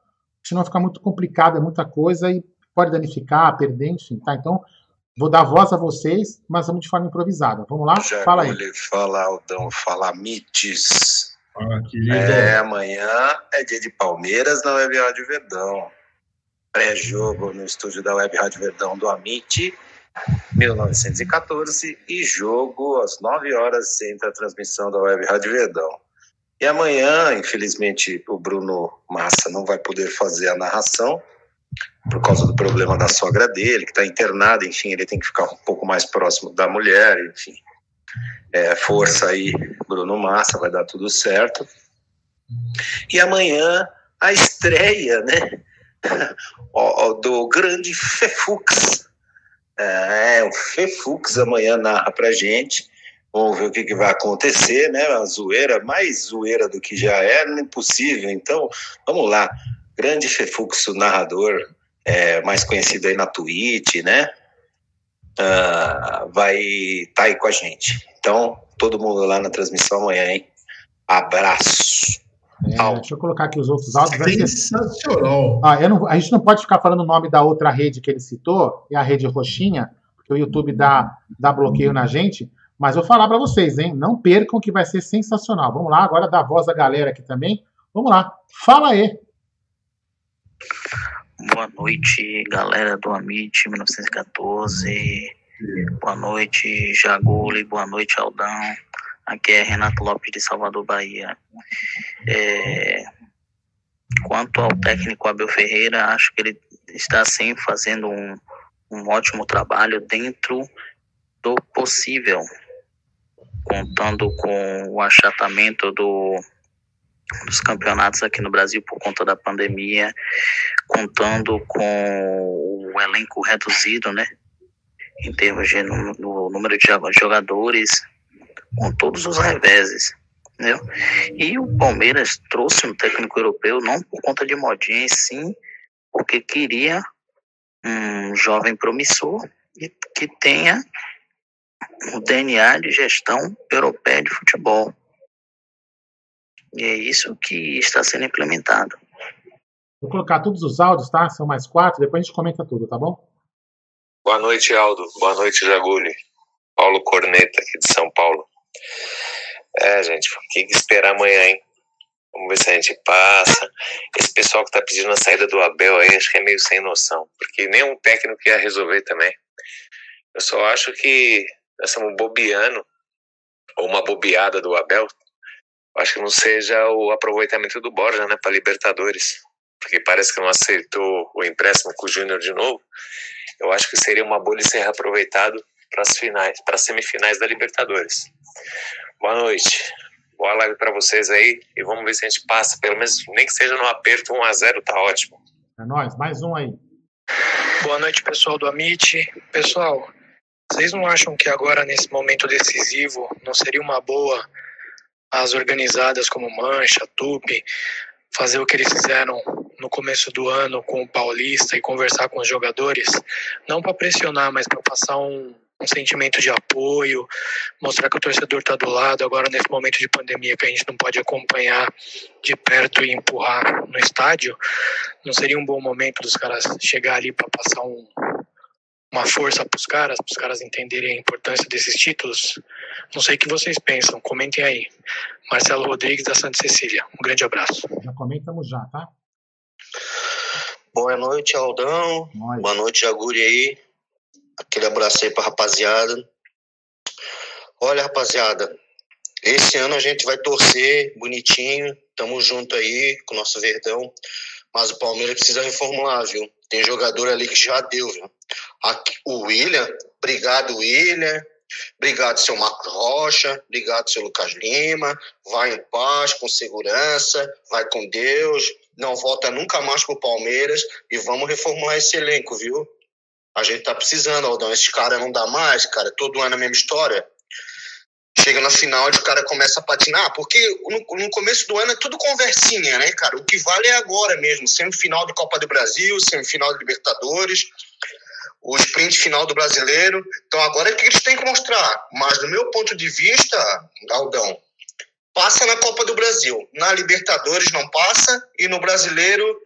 senão fica muito complicado, é muita coisa e pode danificar, perder, enfim, tá? Então, vou dar voz a vocês, mas vamos de forma improvisada. Vamos lá? Jaguli, fala aí. Fala, Aldão, fala, Mites. Ah, amanhã é dia de Palmeiras na Web Rádio Verdão. Pré-jogo no estúdio da Web Rádio Verdão do Amite, 1914, e jogo às 9 horas entra a transmissão da Web Rádio Verdão. E amanhã, infelizmente, o Bruno Massa não vai poder fazer a narração por causa do problema da sogra dele, que está internada, enfim, ele tem que ficar um pouco mais próximo da mulher, enfim. Força aí, Bruno Massa, vai dar tudo certo. E amanhã a estreia, né, do grande Fefux. O Fefux amanhã narra pra gente. Vamos ver o que vai acontecer, né? Uma zoeira, mais zoeira do que já era, impossível. Então, vamos lá. Grande Fefux, o narrador, mais conhecido aí na Twitch, né? Vai estar aí com a gente. Então, todo mundo lá na transmissão amanhã, hein? Abraço. Deixa eu colocar aqui os outros áudios. Sensacional. A gente não pode ficar falando o nome da outra rede que ele citou, é a rede roxinha, porque o YouTube dá bloqueio na gente, mas vou falar para vocês, hein? Não percam, que vai ser sensacional. Vamos lá, agora dá voz à galera aqui também. Vamos lá, fala aí. Boa noite, galera do Amit 1914. Boa noite, Jaguli. Boa noite, Aldão. Aqui é Renato Lopes de Salvador, Bahia. Quanto ao técnico Abel Ferreira, acho que ele está sim fazendo um ótimo trabalho dentro do possível, contando com o achatamento dos campeonatos aqui no Brasil por conta da pandemia, contando com o elenco reduzido, né, em termos de número de jogadores, com todos os reveses, entendeu? E o Palmeiras trouxe um técnico europeu não por conta de modinha, e sim porque queria um jovem promissor e que tenha o DNA de gestão europeia de futebol. E é isso que está sendo implementado. Vou colocar todos os áudios, tá? São mais 4, depois a gente comenta tudo, tá bom? Boa noite, Aldo. Boa noite, Jaguli. Paulo Corneta, aqui de São Paulo. Gente, tem que esperar amanhã, hein? Vamos ver se a gente passa. Esse pessoal que tá pedindo a saída do Abel aí, acho que é meio sem noção, porque nenhum técnico ia resolver também. Eu só acho que nós estamos bobeando, ou uma bobeada do Abel. Acho que não seja o aproveitamento do Borja, né, para Libertadores, porque parece que não aceitou o empréstimo com o Júnior de novo. Eu acho que seria uma boa ele ser reaproveitado para as semifinais da Libertadores. Boa noite, boa live para vocês aí, e vamos ver se a gente passa, pelo menos nem que seja no aperto. 1-0 tá ótimo. É nóis, mais um aí. Boa noite, pessoal do Amit. Pessoal, vocês não acham que agora, nesse momento decisivo, não seria uma boa as organizadas como Mancha, Tupi, fazer o que eles fizeram no começo do ano com o Paulista e conversar com os jogadores, não para pressionar, mas para passar um sentimento de apoio, mostrar que o torcedor está do lado agora nesse momento de pandemia que a gente não pode acompanhar de perto e empurrar no estádio? Não seria um bom momento dos caras chegar ali para passar uma força para os caras entenderem a importância desses títulos? Não sei o que vocês pensam, comentem aí. Marcelo Rodrigues, da Santa Cecília, um grande abraço. Já comentamos já, tá? Boa noite, Aldão. Nós. Boa noite, Jaguli aí. Aquele abraço aí pra rapaziada. Olha, rapaziada, esse ano a gente vai torcer bonitinho, tamo junto aí com o nosso Verdão, mas o Palmeiras precisa reformular, viu? Tem jogador ali que já deu, viu? Aqui, o Willian, obrigado, Willian. Obrigado, seu Marcos Rocha. Obrigado, seu Lucas Lima. Vai em paz, com segurança. Vai com Deus. Não volta nunca mais pro Palmeiras. E vamos reformular esse elenco, viu? A gente tá precisando, Aldão. Esses caras não dá mais, cara. Todo ano a mesma história. Chega na final e o cara começa a patinar, porque no começo do ano é tudo conversinha, né, cara? O que vale é agora mesmo. Semifinal de Copa do Brasil, semifinal de Libertadores, o sprint final do Brasileiro. Então agora é que eles têm que mostrar. Mas do meu ponto de vista, Aldão, passa na Copa do Brasil. Na Libertadores não passa e no Brasileiro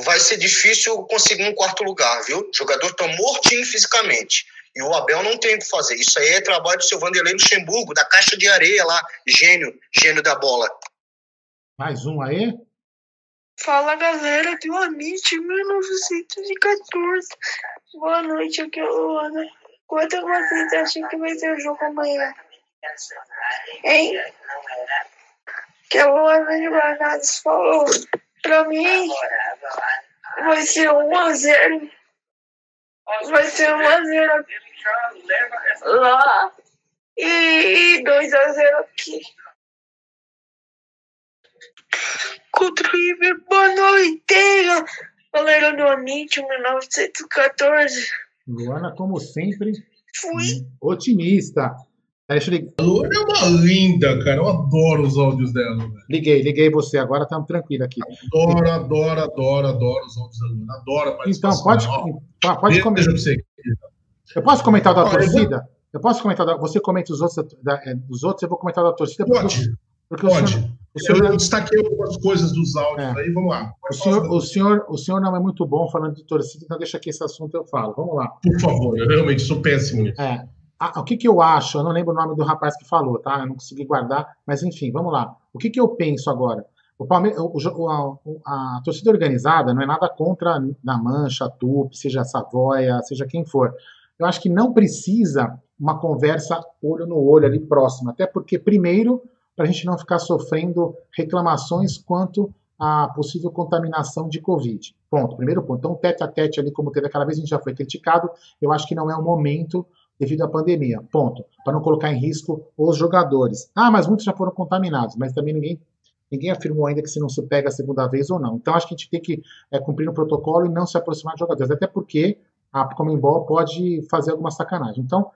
vai ser difícil conseguir um quarto lugar, viu? O jogador tá mortinho fisicamente. E o Abel não tem o que fazer. Isso aí é trabalho do seu Vanderlei Luxemburgo, da caixa de areia lá. Gênio da bola. Mais um aí. Fala, galera do Amit 1914. Boa noite, aqui é o Luana. Quanto vocês acham que vai ter o jogo amanhã? Hein? Que é o Luana de Bananas falou. Pra mim, vai ser 1-0. Vai ser 1-0 lá e 2-0 aqui. Contra o River, boa noite! Galera do Amit 1914. Luana, como sempre, fui otimista. A Luana é uma linda, cara. Eu adoro os áudios dela. Velho. Liguei você. Agora estamos tranquilos aqui. Adoro os áudios da Luana. Adoro a participação. Então, pode comentar. Eu posso comentar da torcida? Eu posso comentar da... Você comenta os outros, eu vou comentar da torcida. Pode. Pode. Eu destaquei algumas coisas dos áudios aí. Vamos lá. O senhor não é muito bom falando de torcida, então deixa que esse assunto eu falo. Vamos lá. Por favor. Eu realmente sou péssimo nisso. O que eu acho? Eu não lembro o nome do rapaz que falou, tá? Eu não consegui guardar, mas enfim, vamos lá. O que eu penso agora? A torcida organizada não é nada contra Na Mancha, Tupi, seja Savoia, seja quem for. Eu acho que não precisa uma conversa olho no olho ali próxima, até porque, primeiro, para a gente não ficar sofrendo reclamações quanto à possível contaminação de Covid. Ponto, primeiro ponto. Então, tete a tete ali, como teve aquela vez, a gente já foi criticado, eu acho que não é o momento devido à pandemia, ponto. Para não colocar em risco os jogadores. Ah, mas muitos já foram contaminados, mas também ninguém afirmou ainda que se não se pega a segunda vez ou não. Então, acho que a gente tem que cumprir o protocolo e não se aproximar de jogadores, até porque a Conmebol pode fazer alguma sacanagem. Então,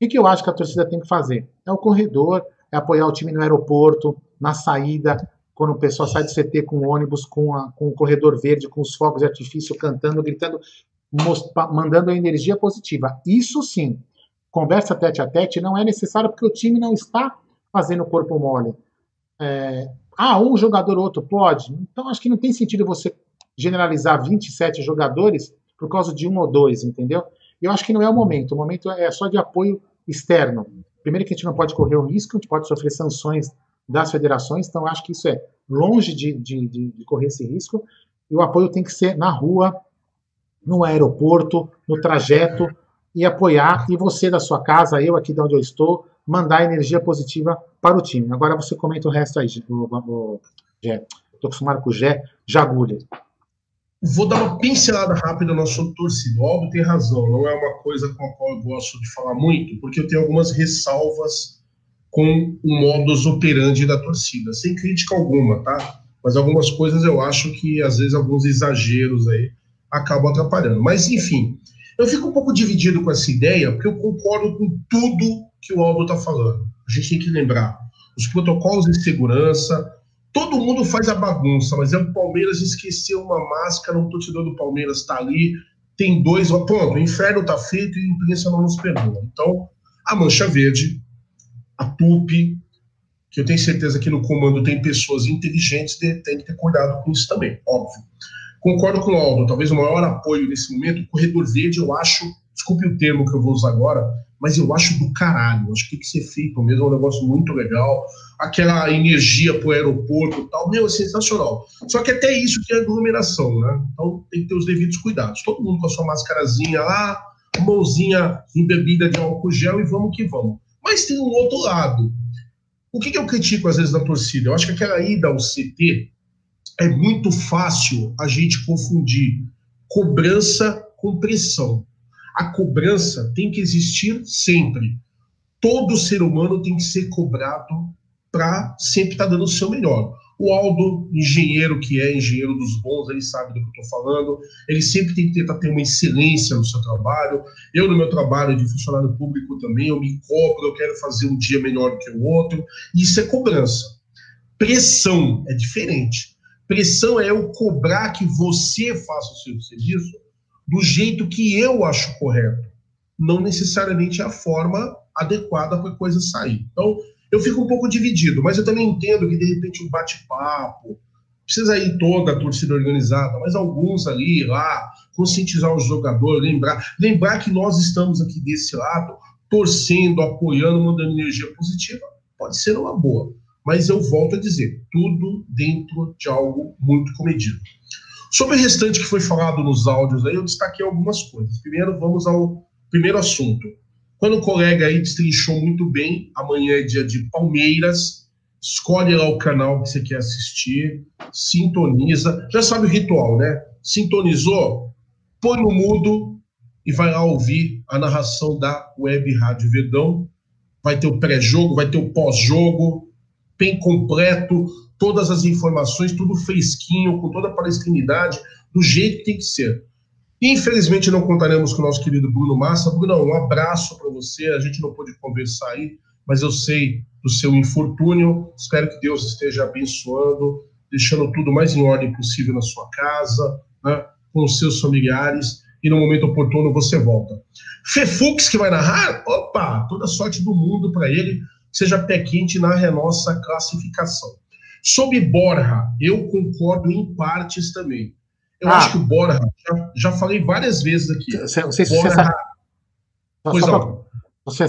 o que eu acho que a torcida tem que fazer? É o corredor, é apoiar o time no aeroporto, na saída, quando o pessoal sai do CT com o ônibus, com o corredor verde, com os fogos de artifício, cantando, gritando, mandando a energia positiva. Isso sim, conversa tete a tete não é necessário porque o time não está fazendo corpo mole. Um jogador ou outro pode. Então, acho que não tem sentido você generalizar 27 jogadores por causa de um ou dois, entendeu? Eu acho que não é o momento. O momento é só de apoio externo. Primeiro que a gente não pode correr o risco, a gente pode sofrer sanções das federações, então acho que isso é longe de correr esse risco. E o apoio tem que ser na rua, no aeroporto, no trajeto, e apoiar. E você da sua casa, eu aqui de onde eu estou, mandar energia positiva para o time. Agora você comenta o resto aí, Gé. Estou acostumado com o Gé, Jaguli. Vou dar uma pincelada rápida no nosso torcedor. O Aldo tem razão, não é uma coisa com a qual eu gosto de falar muito, porque eu tenho algumas ressalvas com o modus operandi da torcida, sem crítica alguma, tá? Mas algumas coisas eu acho que, às vezes, alguns exageros aí acabam atrapalhando. Mas, enfim, eu fico um pouco dividido com essa ideia, porque eu concordo com tudo que o Aldo está falando. A gente tem que lembrar, os protocolos de segurança, todo mundo faz a bagunça, mas o Palmeiras esqueceu uma máscara, um torcedor do Palmeiras está ali, tem dois, pronto, o inferno está feito e a imprensa não nos perdoa. Então, a Mancha Verde, a Tupi, que eu tenho certeza que no comando tem pessoas inteligentes, tem que ter cuidado com isso também, óbvio. Concordo com o Aldo, talvez o maior apoio nesse momento, o corredor verde, eu acho, desculpe o termo que eu vou usar agora, mas eu acho do caralho, acho que tem que ser feito mesmo, é um negócio muito legal, aquela energia pro aeroporto e tal, meu, é sensacional. Só que até isso que é aglomeração, né? Então tem que ter os devidos cuidados. Todo mundo com a sua mascarazinha lá, mãozinha embebida de álcool gel e vamos que vamos. Mas tem um outro lado. O que eu critico às vezes da torcida? Eu acho que aquela ida ao CT é muito fácil a gente confundir cobrança com pressão. A cobrança tem que existir sempre. Todo ser humano tem que ser cobrado para sempre estar dando o seu melhor. O Aldo, engenheiro que é, engenheiro dos bons, ele sabe do que eu estou falando, ele sempre tem que tentar ter uma excelência no seu trabalho. Eu, no meu trabalho de funcionário público também, eu me cobro, eu quero fazer um dia melhor que o outro. Isso é cobrança. Pressão é diferente. Pressão é eu cobrar que você faça o seu serviço do jeito que eu acho correto, não necessariamente a forma adequada para a coisa sair. Então, eu fico um pouco dividido, mas eu também entendo que, de repente, um bate-papo, precisa ir toda a torcida organizada, mas alguns ali, lá, conscientizar os jogadores, lembrar que nós estamos aqui desse lado, torcendo, apoiando, mandando energia positiva, pode ser uma boa. Mas eu volto a dizer, tudo dentro de algo muito comedido. Sobre o restante que foi falado nos áudios, aí eu destaquei algumas coisas. Primeiro, vamos ao primeiro assunto. Quando o colega aí destrinchou muito bem, amanhã é dia de Palmeiras, escolhe lá o canal que você quer assistir, sintoniza, já sabe o ritual, né? Sintonizou, põe no mudo e vai lá ouvir a narração da Web Rádio Verdão. Vai ter o pré-jogo, vai ter o pós-jogo, bem completo, todas as informações, tudo fresquinho, com toda a palestrinidade, do jeito que tem que ser. Infelizmente não contaremos com o nosso querido Bruno Massa. Bruno, um abraço para você, a gente não pôde conversar aí, mas eu sei do seu infortúnio, espero que Deus esteja abençoando, deixando tudo mais em ordem possível na sua casa, né, com os seus familiares, e no momento oportuno você volta. Fefux, que vai narrar, opa, toda sorte do mundo para ele, seja pé quente na nossa classificação. Sobre Borja, eu concordo em partes também. Eu acho que o Borja, já falei várias vezes aqui. Você Borja, sabe, Você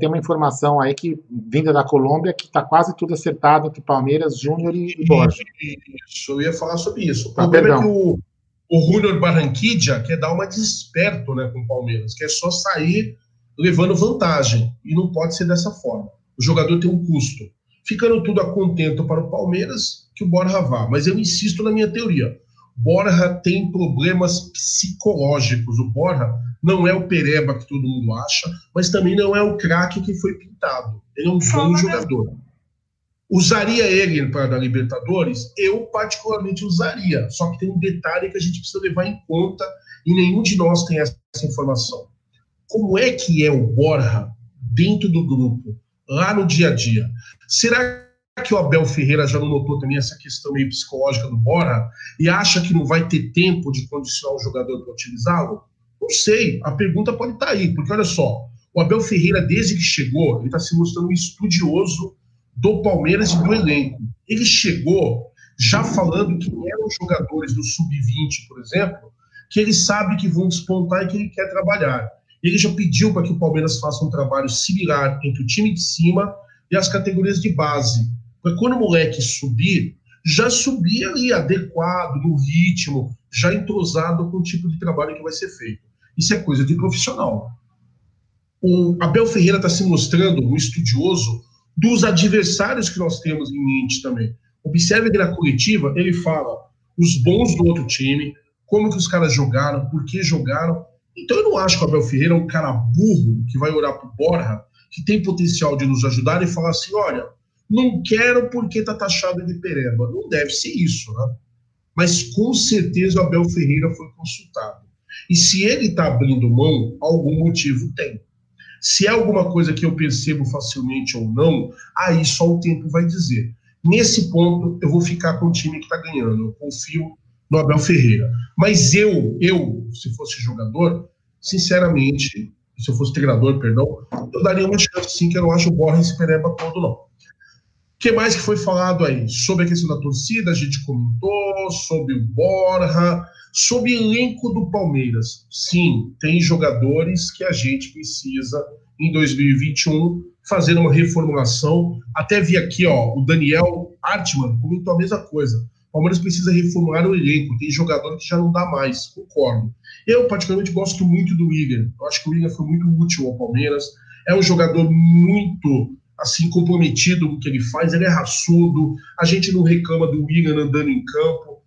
tem uma informação aí que vinda da Colômbia que está quase tudo acertado entre Palmeiras, Júnior e Borja. Isso, eu ia falar sobre isso. O problema é que o Júnior Barranquilla quer dar uma desperto, né, com o Palmeiras, que é só sair levando vantagem, e não pode ser dessa forma. O jogador tem um custo. Ficando tudo a contento para o Palmeiras, que o Borja vá. Mas eu insisto na minha teoria. Borja tem problemas psicológicos. O Borja não é o pereba que todo mundo acha, mas também não é o craque que foi pintado. Ele é um bom jogador. Usaria ele para a Libertadores? Eu, particularmente, usaria. Só que tem um detalhe que a gente precisa levar em conta e nenhum de nós tem essa informação. Como é que é o Borja dentro do grupo, lá no dia a dia? Será que o Abel Ferreira já não notou também essa questão meio psicológica do Borja e acha que não vai ter tempo de condicionar o jogador para utilizá-lo? Não sei, a pergunta pode estar aí, porque olha só, o Abel Ferreira, desde que chegou, ele está se mostrando um estudioso do Palmeiras e do elenco. Ele chegou já falando que eram jogadores do Sub-20, por exemplo, que ele sabe que vão despontar e que ele quer trabalhar. Ele já pediu para que o Palmeiras faça um trabalho similar entre o time de cima e as categorias de base. Porque quando o moleque subir, já subir ali adequado, no ritmo, já entrosado com o tipo de trabalho que vai ser feito. Isso é coisa de profissional. O Abel Ferreira está se mostrando um estudioso dos adversários que nós temos em mente também. Observe que na coletiva ele fala os bons do outro time, como que os caras jogaram, por que jogaram. Então eu não acho que o Abel Ferreira é um cara burro que vai olhar para o Borja, que tem potencial de nos ajudar, e falar assim, olha, não quero porque está taxado de pereba. Não deve ser isso, né? Mas com certeza o Abel Ferreira foi consultado. E se ele está abrindo mão, algum motivo tem. Se é alguma coisa que eu percebo facilmente ou não, aí só o tempo vai dizer. Nesse ponto, eu vou ficar com o time que está ganhando. Eu confio no Abel Ferreira. Mas eu, se fosse jogador, sinceramente, se eu fosse treinador, perdão, eu daria uma chance sim, que eu não acho o Borja esse pereba todo, não. O que mais que foi falado aí? Sobre a questão da torcida, a gente comentou, sobre o Borja, sobre o elenco do Palmeiras. Sim, tem jogadores que a gente precisa, em 2021, fazer uma reformulação. Até vi aqui, ó, o Daniel Hartmann comentou a mesma coisa. O Palmeiras precisa reformular o elenco, tem jogador que já não dá mais, concordo. Eu, particularmente, gosto muito do Willian. Eu acho que o Willian foi muito útil ao Palmeiras. É um jogador muito assim, comprometido no que ele faz, ele é raçudo, a gente não reclama do Willian andando em campo,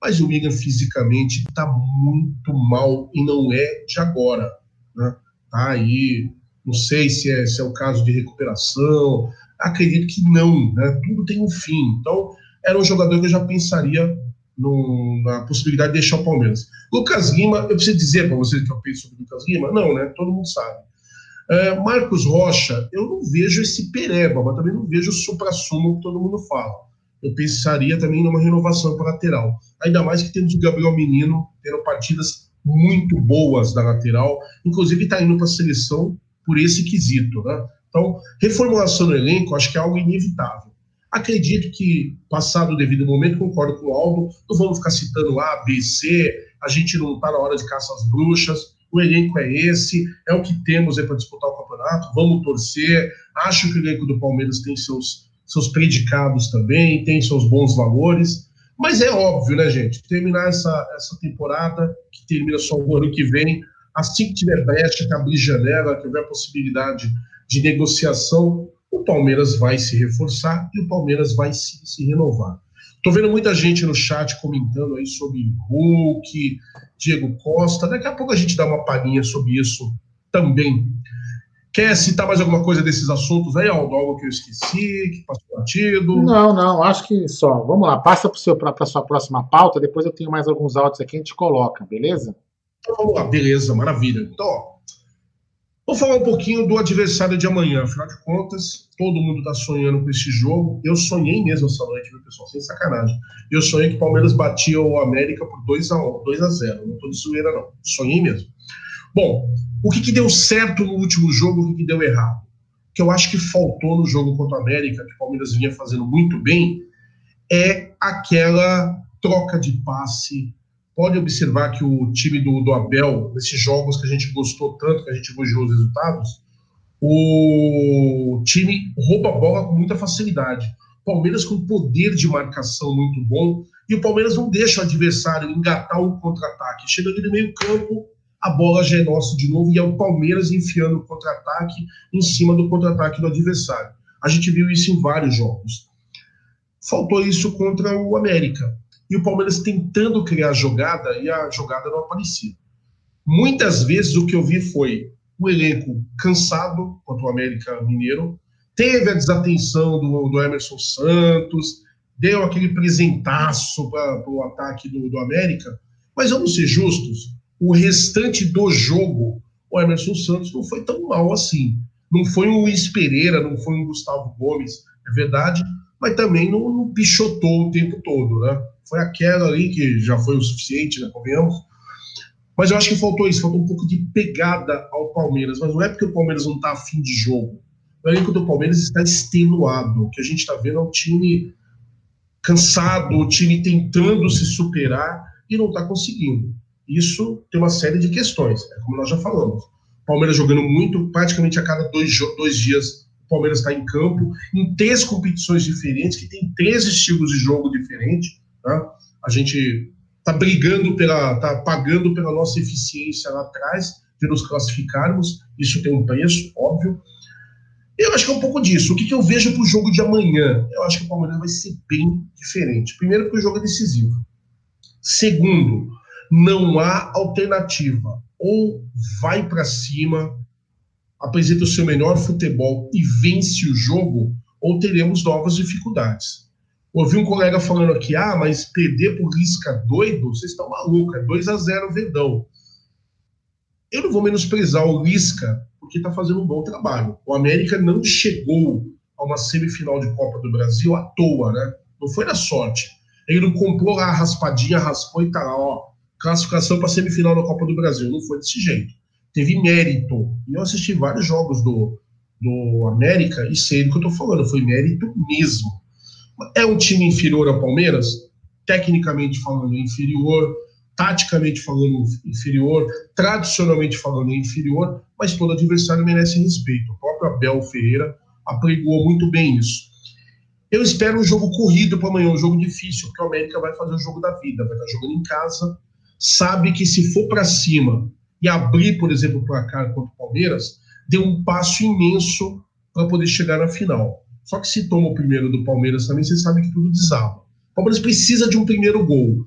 mas o Willian fisicamente está muito mal e não é de agora, né? Tá aí, não sei se é o caso de recuperação, acredito que não, né? Tudo tem um fim, então era um jogador que eu já pensaria na possibilidade de deixar o Palmeiras. Lucas Lima, eu preciso dizer para vocês que eu penso sobre o Lucas Lima? Não, né? Todo mundo sabe. Marcos Rocha, eu não vejo esse pereba, mas também não vejo o supra-sumo que todo mundo fala. Eu pensaria também numa renovação para lateral. Ainda mais que temos o Gabriel Menino tendo partidas muito boas da lateral, inclusive está indo para a seleção por esse quesito, né? Então, reformulação no elenco, acho que é algo inevitável. Acredito que, passado o devido momento, concordo com o Aldo, não vamos ficar citando A, B, C, a gente não está na hora de caça às bruxas. O elenco é esse, é o que temos aí para disputar o campeonato, vamos torcer. Acho que o elenco do Palmeiras tem seus predicados também, tem seus bons valores, mas é óbvio, né, gente? Terminar essa temporada, que termina só o ano que vem, assim que tiver brecha, que abrir janela, que houver possibilidade de negociação, o Palmeiras vai se reforçar e o Palmeiras vai se renovar. Estou vendo muita gente no chat comentando aí sobre Hulk, Diego Costa. Daqui a pouco a gente dá uma palhinha sobre isso também. Quer citar mais alguma coisa desses assuntos aí, Aldo? Algo que eu esqueci, que passou batido? Não, acho que só. Vamos lá, passa para a sua próxima pauta, depois eu tenho mais alguns áudios aqui, a gente coloca, beleza? Então vamos lá, beleza, maravilha. Então, ó, vou falar um pouquinho do adversário de amanhã. Afinal de contas, todo mundo está sonhando com esse jogo. Eu sonhei mesmo essa noite, viu, pessoal? Sem sacanagem. Eu sonhei que o Palmeiras batia o América por 2-0. Não estou de zoeira, não. Sonhei mesmo. Bom, o que deu certo no último jogo, o que deu errado? O que eu acho que faltou no jogo contra o América, que o Palmeiras vinha fazendo muito bem, é aquela troca de passe. Pode observar que o time do Abel, nesses jogos que a gente gostou tanto, que a gente elogiou os resultados, o time rouba a bola com muita facilidade. O Palmeiras com poder de marcação muito bom, e o Palmeiras não deixa o adversário engatar um contra-ataque. Chega ali no meio campo, a bola já é nossa de novo, e é o Palmeiras enfiando o contra-ataque em cima do contra-ataque do adversário. A gente viu isso em vários jogos. Faltou isso contra o América. E o Palmeiras tentando criar jogada, e a jogada não aparecia. Muitas vezes o que eu vi foi o elenco cansado contra o América Mineiro, teve a desatenção do Emerson Santos, deu aquele presentaço para o ataque do América, mas vamos ser justos, o restante do jogo, o Emerson Santos não foi tão mal assim. Não foi um Luiz Pereira, não foi um Gustavo Gomes, é verdade, mas também não pichotou o tempo todo, né? Foi aquela ali que já foi o suficiente, né, convenhamos. Mas eu acho que faltou isso, faltou um pouco de pegada ao Palmeiras, mas não é porque o Palmeiras não está afim de jogo. O elenco do Palmeiras está extenuado, o que a gente está vendo é um time cansado, o time tentando se superar e não está conseguindo. Isso tem uma série de questões, é como nós já falamos. O Palmeiras jogando muito, praticamente a cada dois dias o Palmeiras está em campo, em três competições diferentes, que tem três estilos de jogo diferentes, tá? A gente está brigando, está pagando pela nossa eficiência lá atrás, de nos classificarmos, isso tem um preço, óbvio. Eu acho que é um pouco disso. O que eu vejo para o jogo de amanhã? Eu acho que o Palmeiras vai ser bem diferente. Primeiro, porque o jogo é decisivo. Segundo, não há alternativa. Ou vai para cima, apresenta o seu melhor futebol e vence o jogo, ou teremos novas dificuldades. Ouvi um colega falando aqui, mas perder por Lisca Doido? Vocês estão malucos, é 2-0 Verdão. Eu não vou menosprezar o Lisca, porque está fazendo um bom trabalho. O América não chegou a uma semifinal de Copa do Brasil à toa, né? Não foi na sorte. Ele não comprou lá a raspadinha, raspou e tá lá, classificação para semifinal da Copa do Brasil. Não foi desse jeito. Teve mérito. E eu assisti vários jogos do América e sei do que eu tô falando. Foi mérito mesmo. É um time inferior ao Palmeiras? Tecnicamente falando, é inferior. Taticamente falando, inferior, tradicionalmente falando, inferior, mas todo adversário merece respeito. O próprio Abel Ferreira apregoou muito bem isso. Eu espero um jogo corrido para amanhã, um jogo difícil, porque o América vai fazer o jogo da vida, vai estar jogando em casa, sabe que se for para cima e abrir, por exemplo, o placar contra o Palmeiras, deu um passo imenso para poder chegar na final. Só que se toma o primeiro do Palmeiras também, você sabe que tudo desaba. O Palmeiras precisa de um primeiro gol.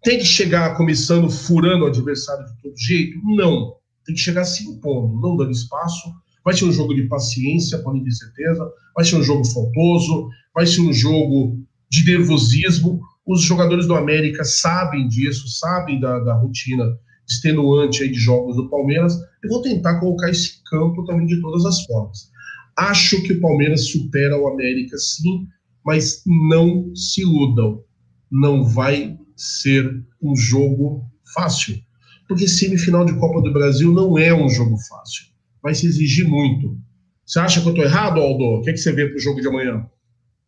Tem que chegar começando, furando o adversário de todo jeito? Não. Tem que chegar se impondo, não dando espaço. Vai ser um jogo de paciência, podem ter certeza. Vai ser um jogo faltoso. Vai ser um jogo de nervosismo. Os jogadores do América sabem disso, sabem da rotina extenuante aí de jogos do Palmeiras. Eu vou tentar colocar esse campo também de todas as formas. Acho que o Palmeiras supera o América, sim, mas não se iludam. Não vai ser um jogo fácil, porque semifinal de Copa do Brasil não é um jogo fácil, vai se exigir muito. Você acha que eu estou errado, Aldo? O que você vê para o jogo de amanhã?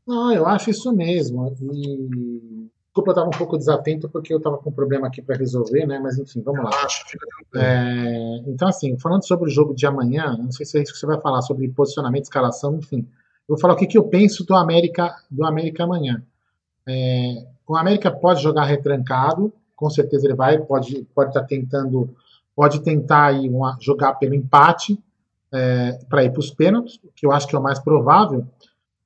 Não, eu acho isso mesmo. E desculpa, eu estava um pouco desatento porque eu estava com um problema aqui para resolver, né? Mas enfim, vamos lá. Então assim, falando sobre o jogo de amanhã, não sei se é isso que você vai falar sobre posicionamento, escalação, enfim, eu vou falar o que eu penso do América amanhã. O América pode jogar retrancado, com certeza ele vai, pode tentar jogar pelo empate para ir para os pênaltis, que eu acho que é o mais provável,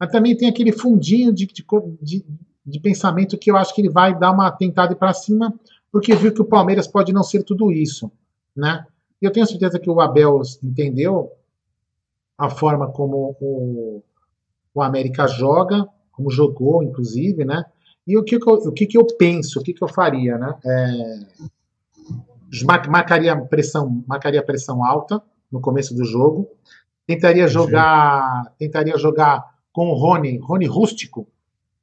mas também tem aquele fundinho de pensamento que eu acho que ele vai dar uma tentada para cima, porque viu que o Palmeiras pode não ser tudo isso, né? E eu tenho certeza que o Abel entendeu a forma como o América joga, como jogou, inclusive, né? E o que eu penso, o que eu faria, né? Marcaria pressão alta no começo do jogo. Tentaria jogar com o Rony rústico.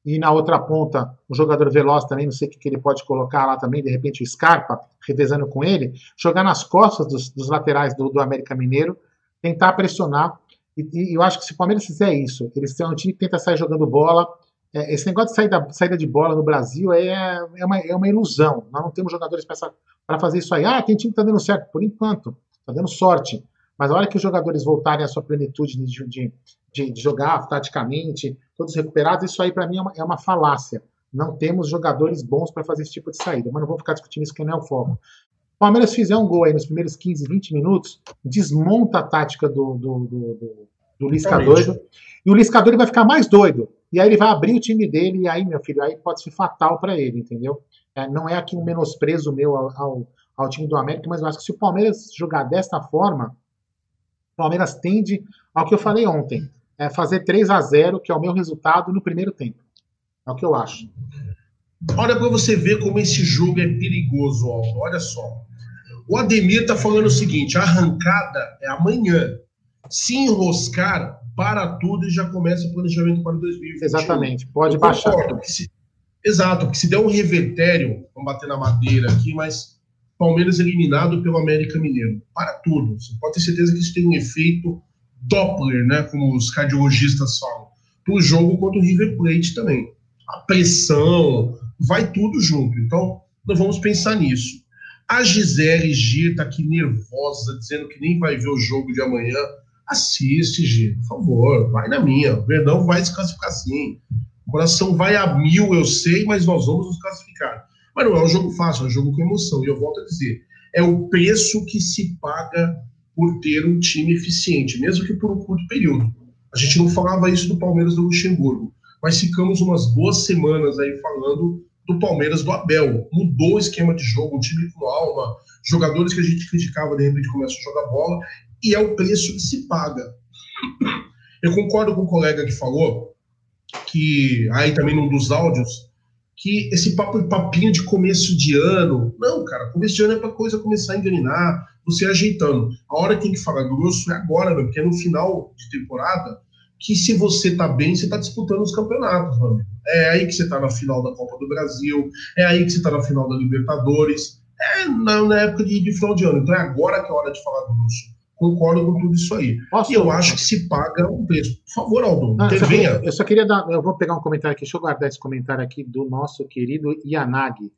E na outra ponta, um jogador veloz também, não sei o que ele pode colocar lá também, de repente o Scarpa, revezando com ele. Jogar nas costas dos laterais do América Mineiro. Tentar pressionar. E eu acho que se o Palmeiras fizer isso, eles têm um time que tenta sair jogando bola. Esse negócio de saída de bola no Brasil é uma ilusão. Nós não temos jogadores para fazer isso aí. Tem time que está dando certo, por enquanto. Está dando sorte. Mas a hora que os jogadores voltarem à sua plenitude de jogar taticamente, todos recuperados, isso aí para mim é uma falácia. Não temos jogadores bons para fazer esse tipo de saída. Mas não vou ficar discutindo isso, que não é o foco. O Palmeiras fizer um gol aí nos primeiros 15, 20 minutos, desmonta a tática do Lisca Doido. E o Lisca Doido vai ficar mais doido. E aí ele vai abrir o time dele, e aí, meu filho, aí pode ser fatal para ele, entendeu? Não é aqui um menosprezo meu ao time do América, mas eu acho que se o Palmeiras jogar desta forma, o Palmeiras tende ao que eu falei ontem, fazer 3-0, que é o meu resultado no primeiro tempo. É o que eu acho. Olha para você ver como esse jogo é perigoso, Aldo. Olha só. O Ademir está falando o seguinte, a arrancada é amanhã. Se enroscar, para tudo e já começa o planejamento para 2021. Exatamente, pode baixar. Exato, porque se der um revertério, vamos bater na madeira aqui, mas Palmeiras eliminado pelo América Mineiro. Para tudo. Você pode ter certeza que isso tem um efeito Doppler, né, como os cardiologistas falam, para o jogo contra o River Plate também. A pressão, vai tudo junto. Então, nós vamos pensar nisso. A Gisele Gir está aqui nervosa, dizendo que nem vai ver o jogo de amanhã. Assiste, Gir, por favor, vai na minha. O Verdão vai se classificar sim. O coração vai a 1000, eu sei, mas nós vamos nos classificar. Mas não é um jogo fácil, é um jogo com emoção. E eu volto a dizer, é o preço que se paga por ter um time eficiente, mesmo que por um curto período. A gente não falava isso do Palmeiras do Luxemburgo, mas ficamos umas boas semanas aí falando do Palmeiras do Abel. Mudou o esquema de jogo, um time com alma, jogadores que a gente criticava, de repente começam a jogar bola, e é o preço que se paga. Eu concordo com o colega que falou, que aí também num dos áudios, que esse papinho de começo de ano, não, cara, começo de ano é pra coisa começar a engrenar, você ajeitando. A hora que tem que falar grosso é agora, meu, porque é no final de temporada que se você tá bem, você tá disputando os campeonatos, meu amigo. É aí que você tá na final da Copa do Brasil, é aí que você tá na final da Libertadores, é na época de final de ano. Então é agora que é a hora de falar grosso. Concordo com tudo isso aí. Posso? E eu acho que se paga um preço. Por favor, Aldo, intervenha. Eu só queria dar... Eu vou pegar um comentário aqui. Deixa eu guardar esse comentário aqui do nosso querido Yanagi.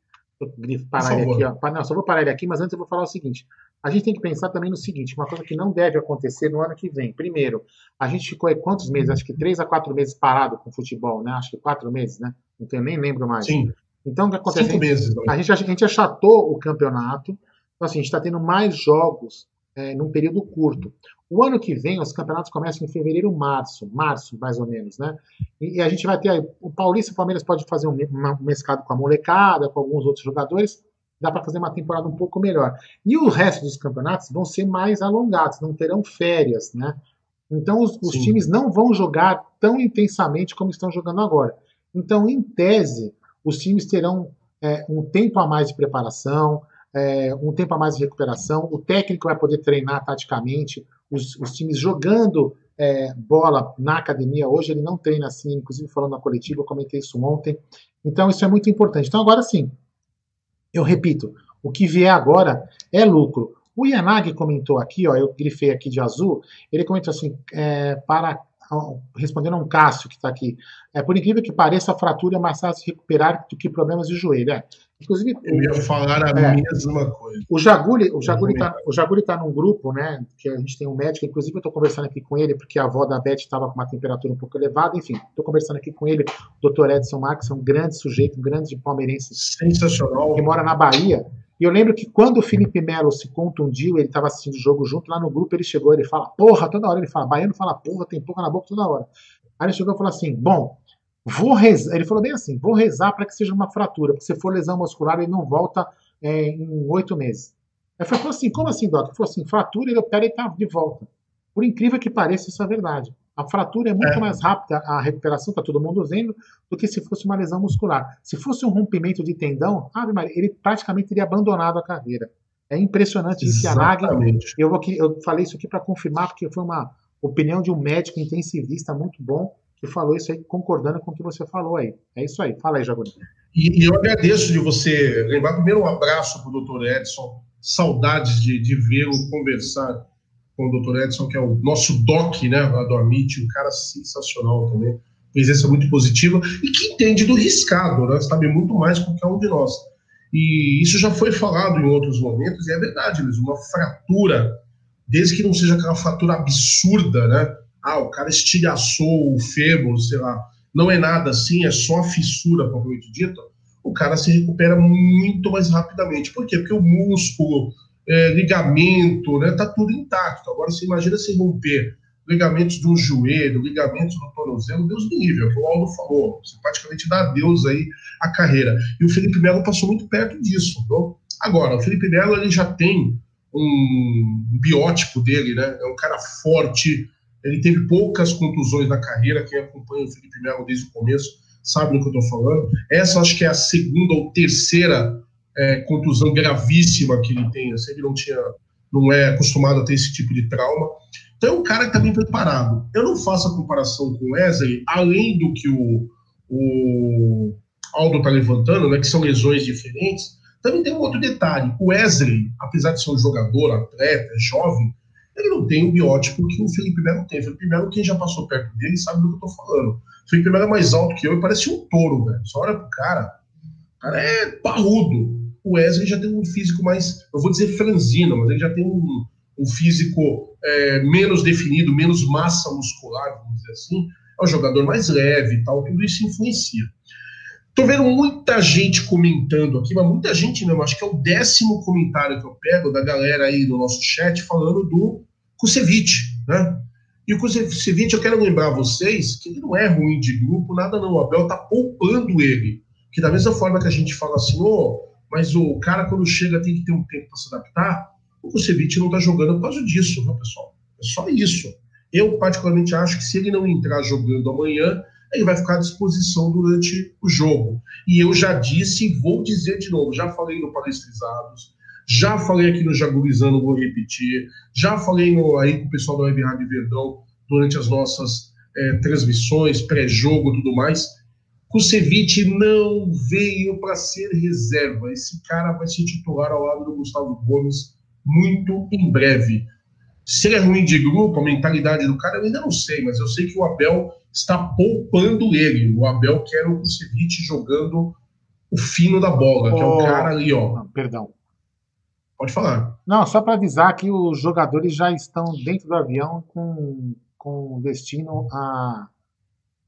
Parar ele aqui, ó. Não, só vou parar ele aqui, mas antes eu vou falar o seguinte. A gente tem que pensar também no seguinte, uma coisa que não deve acontecer no ano que vem. Primeiro, a gente ficou aí quantos meses? Acho que 3 a 4 meses parado com o futebol, né? Acho que 4 meses, né? Não tenho, nem lembro mais. Sim. Então, o que acontece? 5 meses. A gente achatou o campeonato. Então, assim, a gente está tendo mais jogos num período curto. O ano que vem, os campeonatos começam em fevereiro, março, mais ou menos, né? E a gente vai ter aí, o Paulista, o Palmeiras pode fazer um mescado com a molecada, com alguns outros jogadores, dá para fazer uma temporada um pouco melhor. E o resto dos campeonatos vão ser mais alongados, não terão férias, né? Então os times não vão jogar tão intensamente como estão jogando agora. Então, em tese, os times terão um tempo a mais de preparação, um tempo a mais de recuperação, o técnico vai poder treinar taticamente, os times jogando bola na academia hoje, ele não treina assim, inclusive falando na coletiva, eu comentei isso ontem, então isso é muito importante. Então agora sim, eu repito, o que vier agora é lucro. O Yanagi comentou aqui, ó, eu grifei aqui de azul, ele comentou assim, respondendo a um Cássio que está aqui, por incrível que pareça, a fratura é mais fácil de recuperar do que problemas de joelho. Inclusive, eu ia falar a mesma coisa. O Jaguli está num grupo, né? Que a gente tem um médico, inclusive eu estou conversando aqui com ele, porque a avó da Beth estava com uma temperatura um pouco elevada, enfim, estou conversando aqui com ele, o Dr. Edson Marques, é um grande sujeito, um grande palmeirense, sensacional, que mora na Bahia. E eu lembro que quando o Felipe Melo se contundiu, ele estava assistindo o jogo junto, lá no grupo ele chegou, ele fala porra toda hora, ele fala, baiano fala porra, tem porra na boca toda hora. Aí ele chegou e falou assim, bom, vou rezar, ele falou bem assim, vou rezar para que seja uma fratura, porque se for lesão muscular ele não volta em 8 meses. Aí falou assim, como assim, Doc? Ele falou assim, fratura, ele opera e tá de volta. Por incrível que pareça, isso é verdade. A fratura é muito mais rápida, a recuperação, está todo mundo vendo, do que se fosse uma lesão muscular. Se fosse um rompimento de tendão, ele praticamente teria abandonado a carreira. É impressionante isso, Yanagi. Eu falei isso aqui para confirmar, porque foi uma opinião de um médico intensivista muito bom, que falou isso aí, concordando com o que você falou aí. É isso aí. Fala aí, Jaguli. E eu agradeço de você lembrar. Primeiro, um abraço para o doutor Edson. Saudades de vê-lo, conversar com o doutor Edson, que é o nosso doc, né, lá do Amit, um cara sensacional também, presença muito positiva, e que entende do riscado, né, sabe muito mais que qualquer um de nós. E isso já foi falado em outros momentos, e é verdade, Luiz, uma fratura desde que não seja aquela fratura absurda, né? Ah, o cara estilhaçou o fêmur, sei lá, não é nada assim, é só a fissura, propriamente dita, o cara se recupera muito mais rapidamente. Por quê? Porque o músculo, ligamento, né, tá tudo intacto. Agora, você imagina se romper ligamentos do joelho, ligamentos do tornozelo, Deus me livre, é o que o Aldo falou, você praticamente dá adeus aí à carreira. E o Felipe Melo passou muito perto disso, viu? Agora, o Felipe Melo, ele já tem um biótipo dele, né? É um cara forte, ele teve poucas contusões na carreira, quem acompanha o Felipe Melo desde o começo sabe do que eu estou falando. Essa acho que é a segunda ou terceira contusão gravíssima que ele tem, assim, ele não é acostumado a ter esse tipo de trauma. Então é um cara que está bem preparado. Eu não faço a comparação com o Wesley, além do que o Aldo está levantando, né, que são lesões diferentes. Também tem um outro detalhe. O Wesley, apesar de ser um jogador, atleta, jovem, ele não tem o biótipo que o Felipe Melo tem. O Felipe Melo, quem já passou perto dele, sabe do que eu estou falando. O Felipe Melo é mais alto que eu e parece um touro, velho. Só olha pro cara, o cara é parrudo. O Wesley já tem um físico mais, eu vou dizer franzino, mas ele já tem um físico menos definido, menos massa muscular, vamos dizer assim, é um jogador mais leve e tal, tudo isso influencia. Estou vendo muita gente comentando aqui, mas muita gente mesmo, acho que é o 10º comentário que eu pego da galera aí do nosso chat falando do Kuscevic, né? E o Kuscevic, eu quero lembrar a vocês que ele não é ruim de grupo, nada não, o Abel tá poupando ele, que da mesma forma que a gente fala assim, mas o cara quando chega tem que ter um tempo para se adaptar. O Kuscevic não está jogando por causa disso, viu, pessoal? É só isso. Eu, particularmente, acho que se ele não entrar jogando amanhã, ele vai ficar à disposição durante o jogo. E eu já disse e vou dizer de novo, já falei no Palestrizados, já falei aqui no Jagulizando, vou repetir, já falei aí com o pessoal da Web Rádio Verdão durante as nossas transmissões, pré-jogo e tudo mais. Kuscevic não veio para ser reserva. Esse cara vai se titular ao lado do Gustavo Gomes muito em breve. Se ele é ruim de grupo, a mentalidade do cara, eu ainda não sei, mas eu sei que o Abel está poupando ele. O Abel quer o Kuscevic jogando o fino da bola, que é o cara ali, ó. Perdão. Pode falar. Não, só para avisar que os jogadores já estão dentro do avião com destino a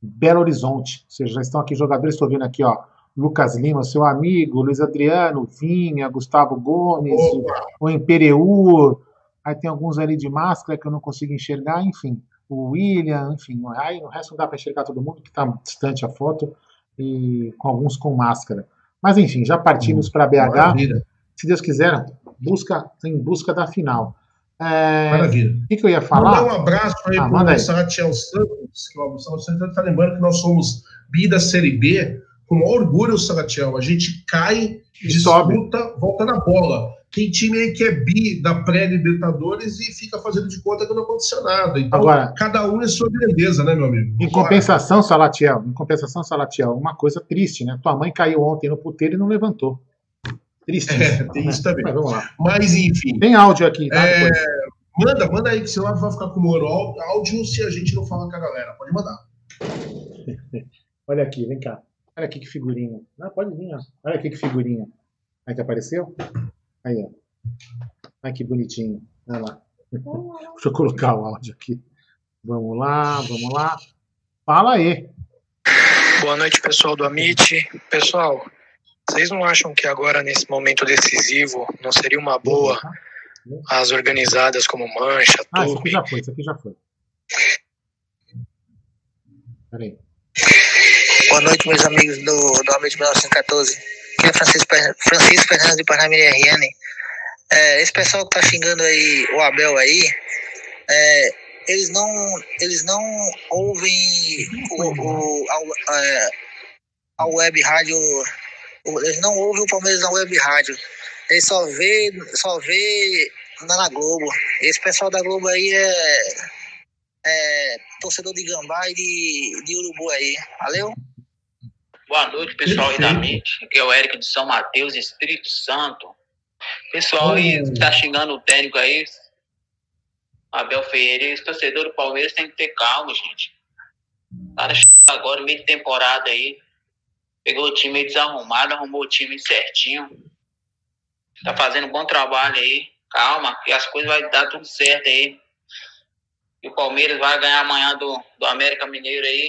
Belo Horizonte. Ou seja, já estão aqui jogadores, estou vendo aqui, ó. Lucas Lima, seu amigo, Luiz Adriano, Vinha, Gustavo Gomes, o Impereur, aí tem alguns ali de máscara que eu não consigo enxergar, enfim, o Willian, enfim, aí no resto não dá para enxergar todo mundo, que está distante a foto, e com alguns com máscara. Mas enfim, já partimos para BH, maravilha. Se Deus quiser, em busca da final. Maravilha. O que eu ia falar? Mandar um abraço aí para o Monserratiel Santos, que o Monserratiel Santos está lembrando que nós somos bi da Série B. Com orgulho, o Salatiel, a gente cai, disputa, volta na bola. Tem time aí que é bi da pré-Libertadores e fica fazendo de conta que não aconteceu nada. Então, agora, cada um é sua grandeza, né, meu amigo? Em compensação, Salatiel, uma coisa triste, né? Tua mãe caiu ontem no puteiro e não levantou. Triste. Tem isso também. Mas, vamos lá. Mas, enfim. Tem áudio aqui, tá? Manda aí, que você lá vai ficar com o áudio se a gente não fala com a galera. Pode mandar. Olha aqui, vem cá. Olha aqui que figurinha. Não, pode vir, ó. Olha aqui que figurinha. Aí que apareceu? Aí, ó. Olha que bonitinho. Olha lá. Deixa eu colocar o áudio aqui. Vamos lá. Fala aí. Boa noite, pessoal do Amit. Pessoal, vocês não acham que agora, nesse momento decisivo, não seria uma boa as organizadas como Mancha, Tupi? Isso aqui já foi. Peraí. Boa noite, meus amigos do Amit 1914. Aqui é Francisco Fernandes de Parnamirim RN. Esse pessoal que tá xingando aí o Abel aí, eles não ouvem a web rádio, eles não ouvem o Palmeiras na web rádio. Eles só vê na Globo. Esse pessoal da Globo aí é torcedor de gambá e de urubu aí. Valeu? Boa noite, pessoal aí da Mente. Aqui é o Érico de São Mateus, Espírito Santo. Pessoal aí tá xingando o técnico aí, Abel Ferreira. Esse torcedor do Palmeiras tem que ter calma, gente. O cara chega agora, meio de temporada aí. Pegou o time desarrumado, arrumou o time certinho. Tá fazendo um bom trabalho aí. Calma, que as coisas vai dar tudo certo aí. E o Palmeiras vai ganhar amanhã do América Mineiro aí.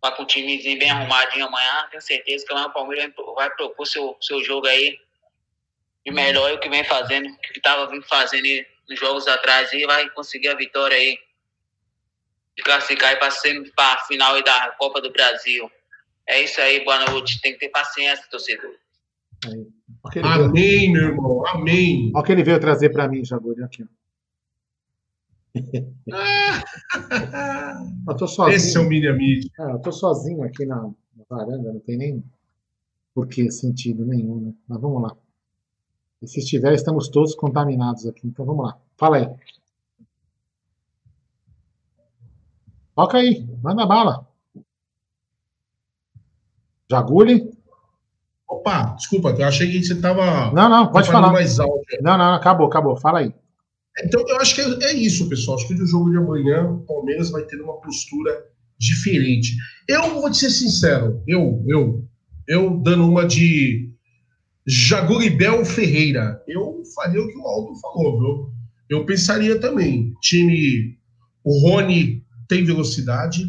Vai com o timezinho bem arrumadinho amanhã. Tenho certeza que amanhã o Palmeiras vai propor seu jogo aí. E melhor é o que vem fazendo, o que estava vindo fazendo nos jogos atrás. E vai conseguir a vitória aí. E classificar aí para a final aí da Copa do Brasil. É isso aí, boa noite. Tem que ter paciência, torcedor. Amém, meu irmão, amém. Olha o que ele veio trazer para mim, Jaguli, aqui. Eu tô sozinho. Esse é o Miriam Mídia. Eu tô sozinho aqui na varanda, não tem nem porquê, sentido nenhum, né? Mas vamos lá. E se estiver, estamos todos contaminados aqui, então vamos lá. Fala aí. Toca aí, manda bala. Jaguli. Opa, desculpa, eu achei que você estava... Não, pode falar. Mais alto. Não, acabou, fala aí. Então, eu acho que é isso, pessoal. Acho que no jogo de amanhã, o Palmeiras vai ter uma postura diferente. Eu vou ser sincero, eu dando uma de Jagulibel Ferreira, eu faria o que o Aldo falou, viu? Eu pensaria também. Time, o Rony tem velocidade,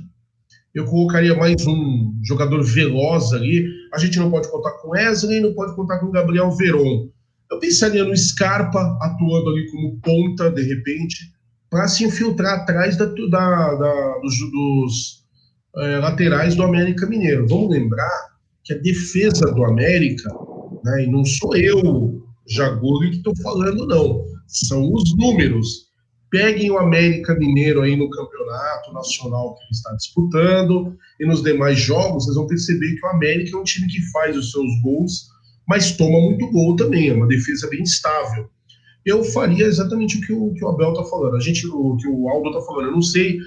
eu colocaria mais um jogador veloz ali. A gente não pode contar com Wesley, não pode contar com o Gabriel Veron. Eu pensaria no Scarpa, atuando ali como ponta, de repente, para se infiltrar atrás dos laterais do América Mineiro. Vamos lembrar que a defesa do América, né, e não sou eu, Jaguli, que estou falando, não. São os números. Peguem o América Mineiro aí no campeonato nacional que ele está disputando e nos demais jogos, vocês vão perceber que o América é um time que faz os seus gols, mas toma muito gol também, é uma defesa bem estável. Eu faria exatamente o que o Abel está falando, o que o Aldo está falando. Eu não sei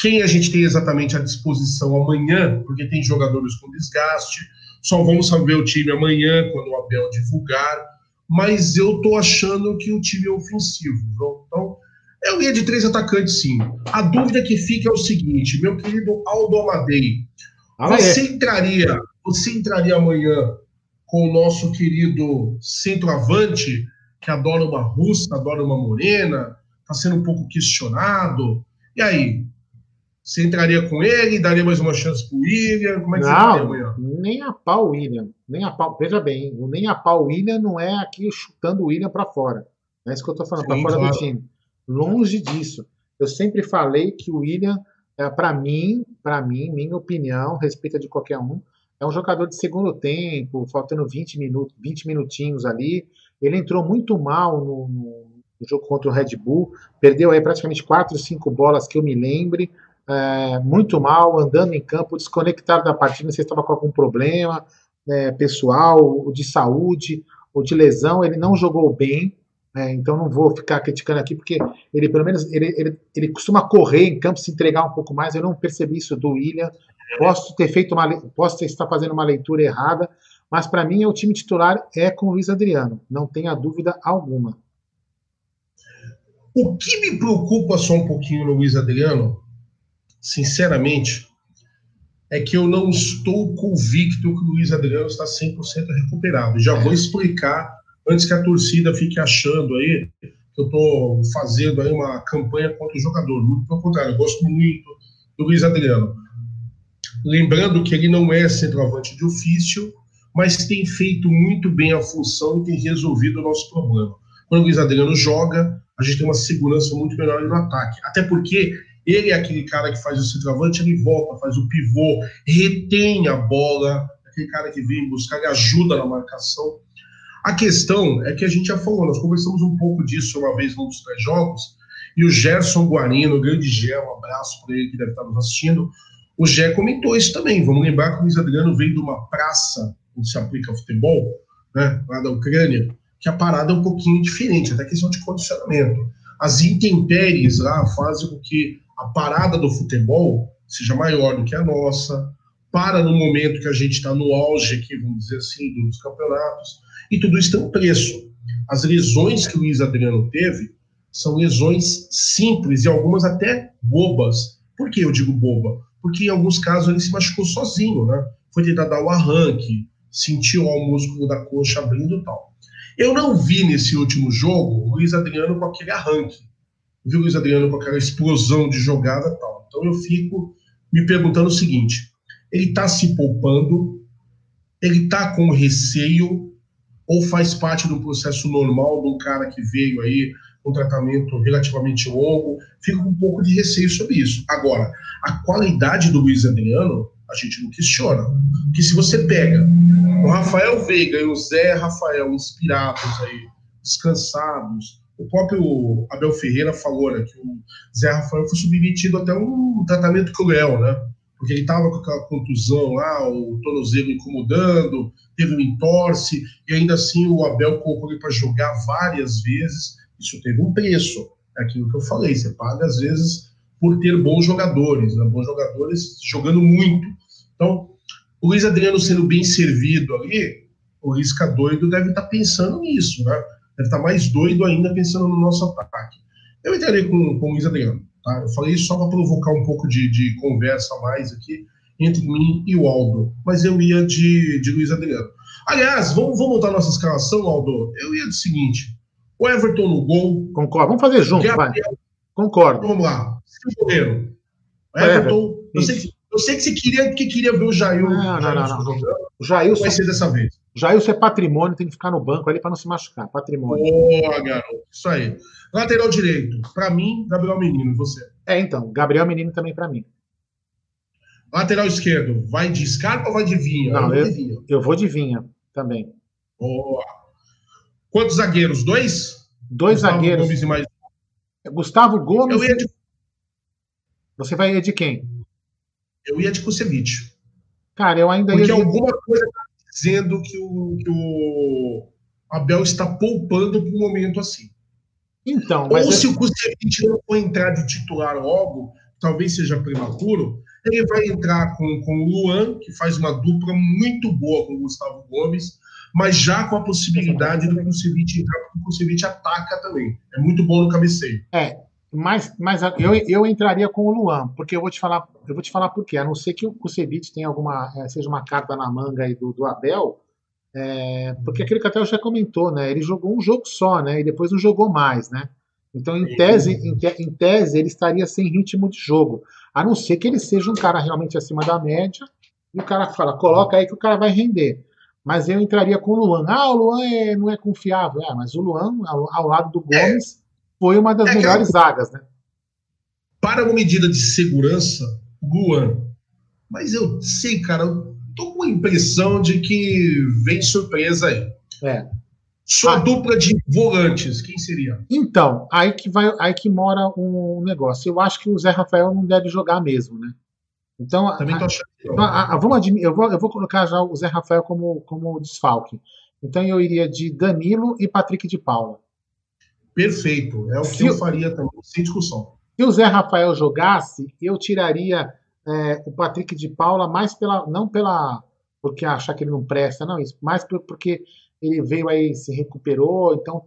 quem a gente tem exatamente à disposição amanhã, porque tem jogadores com desgaste, só vamos saber o time amanhã, quando o Abel divulgar, mas eu estou achando que o time é ofensivo, viu? Então, eu ia de 3 atacantes, sim. A dúvida que fica é o seguinte, meu querido Aldo Amadei, você entraria amanhã com o nosso querido centroavante, que adora uma russa, adora uma morena, está sendo um pouco questionado. E aí? Você entraria com ele, daria mais uma chance pro Willian? Como é que você amanhã? Nem a pau, Willian. Nem a pau. Veja bem, nem a pau, Willian não é aqui chutando o Willian para fora. É isso que eu estou falando, para fora, claro, do time. Longe disso. Eu sempre falei que o Willian, para mim, minha opinião, respeita de qualquer um, é um jogador de segundo tempo, faltando 20 minutinhos ali. Ele entrou muito mal no jogo contra o Red Bull, perdeu aí praticamente 4 ou 5 bolas que eu me lembre, muito mal, andando em campo, desconectado da partida, não sei se estava com algum problema pessoal, ou de saúde, ou de lesão, ele não jogou bem. Então não vou ficar criticando aqui, porque ele, pelo menos, ele costuma correr em campo, se entregar um pouco mais. Eu não percebi isso do Willian. Posso estar fazendo uma leitura errada, mas para mim o time titular é com o Luiz Adriano, não tenha dúvida alguma. O que me preocupa só um pouquinho no Luiz Adriano, sinceramente, é que eu não estou convicto que o Luiz Adriano está 100% recuperado. Já vou explicar, antes que a torcida fique achando aí que eu estou fazendo aí uma campanha contra o jogador. Muito pelo contrário, eu gosto muito do Luiz Adriano. Lembrando que ele não é centroavante de ofício, mas tem feito muito bem a função e tem resolvido o nosso problema. Quando o Luiz Adriano joga, a gente tem uma segurança muito melhor no ataque. Até porque ele é aquele cara que faz o centroavante, ele volta, faz o pivô, retém a bola, aquele cara que vem buscar, ele ajuda na marcação. A questão é que a gente já falou, nós conversamos um pouco disso uma vez num dos 3 jogos, e o Gerson Guarino, o grande Gé, um abraço para ele que deve estar nos assistindo, o Gé comentou isso também. Vamos lembrar que o Luiz Adriano veio de uma praça, onde se aplica futebol, né, lá da Ucrânia, que a parada é um pouquinho diferente, até questão de condicionamento. As intempéries lá fazem com que a parada do futebol seja maior do que a nossa, para no momento que a gente está no auge aqui, vamos dizer assim, dos campeonatos, e tudo isso tem um preço. As lesões que o Luiz Adriano teve são lesões simples e algumas até bobas. Por que eu digo boba? Porque em alguns casos ele se machucou sozinho, né? Foi tentar dar o arranque, sentiu o músculo da coxa abrindo e tal. Eu não vi nesse último jogo o Luiz Adriano com aquele arranque. Eu vi o Luiz Adriano com aquela explosão de jogada e tal. Então eu fico me perguntando o seguinte: ele está se poupando? Ele está com receio? Ou faz parte do processo normal de um cara que veio aí com um tratamento relativamente longo? Fico com um pouco de receio sobre isso. Agora, a qualidade do Luiz Adriano, a gente não questiona. Porque se você pega o Rafael Veiga e o Zé Rafael inspirados aí, descansados, o próprio Abel Ferreira falou, né, que o Zé Rafael foi submetido até um tratamento cruel, né? Porque ele estava com aquela contusão lá, o tornozelo incomodando, teve um entorse, e ainda assim o Abel colocou ele para jogar várias vezes. Isso teve um preço, é aquilo que eu falei, você paga às vezes por ter bons jogadores, né? Bons jogadores jogando muito. Então, o Luiz Adriano sendo bem servido ali, o Lisca Doido deve estar pensando nisso, né? Deve estar mais doido ainda pensando no nosso ataque. Eu entrarei com o Luiz Adriano. Tá? Eu falei isso só para provocar um pouco de conversa a mais aqui entre mim e o Aldo. Mas eu ia de Luiz Adriano. Aliás, vamos voltar à nossa escalação, Aldo? Eu ia do seguinte: o Everton no gol. Concordo. Vamos fazer junto, Gabriel, vai. Concordo. Vamos lá. O goleiro. Everton. Eu sei que você queria, porque queria ver o Jair. Não. O Jair vai ser dessa vez. Jair, se é patrimônio, tem que ficar no banco ali para não se machucar. Patrimônio. Boa, garoto. Isso aí. Lateral direito. Para mim, Gabriel Menino. Você. Então. Gabriel Menino também para mim. Lateral esquerdo. Vai de Scarpa ou vai de Vinha? Não, eu vou de Vinha. Eu vou de Vinha também. Boa. Quantos zagueiros? Dois? Dois Gustavo zagueiros. Gomes e mais... Gustavo Gomes. Você vai de quem? Eu ia de Kuscevic. Cara, eu ainda ia... Porque alguma coisa está dizendo que o Abel está poupando para um momento assim. Então, mas... Ou se o Kuscevic não for entrar de titular logo, talvez seja prematuro, ele vai entrar com o Luan, que faz uma dupla muito boa com o Gustavo Gomes, mas já com a possibilidade do Kuscevic entrar, porque o Kuscevic ataca também. É muito bom no cabeceio. Mas eu entraria com o Luan, porque eu vou te falar por quê. A não ser que o Kuscevic tenha seja uma carta na manga aí do Abel, porque aquele que até já comentou, né? Ele jogou um jogo só, né? E depois não jogou mais, né? Então, em tese, ele estaria sem ritmo de jogo. A não ser que ele seja um cara realmente acima da média, e o cara fala, coloca aí que o cara vai render. Mas eu entraria com o Luan. O Luan não é confiável. Mas o Luan, ao lado do Gomes... Foi uma das melhores zagas, né? Para uma medida de segurança, Luan. Mas eu sei, cara, eu tô com a impressão de que vem surpresa aí. Sua dupla de volantes, quem seria? Então, aí que mora um negócio. Eu acho que o Zé Rafael não deve jogar mesmo, né? Então, também tô achando. Eu vou colocar já o Zé Rafael como desfalque. Então eu iria de Danilo e Patrick de Paula. Perfeito, é o que eu faria também, sem discussão. Se o Zé Rafael jogasse, eu tiraria o Patrick de Paula, mais porque achar que ele não presta, não, isso, mas porque ele veio aí, se recuperou, então,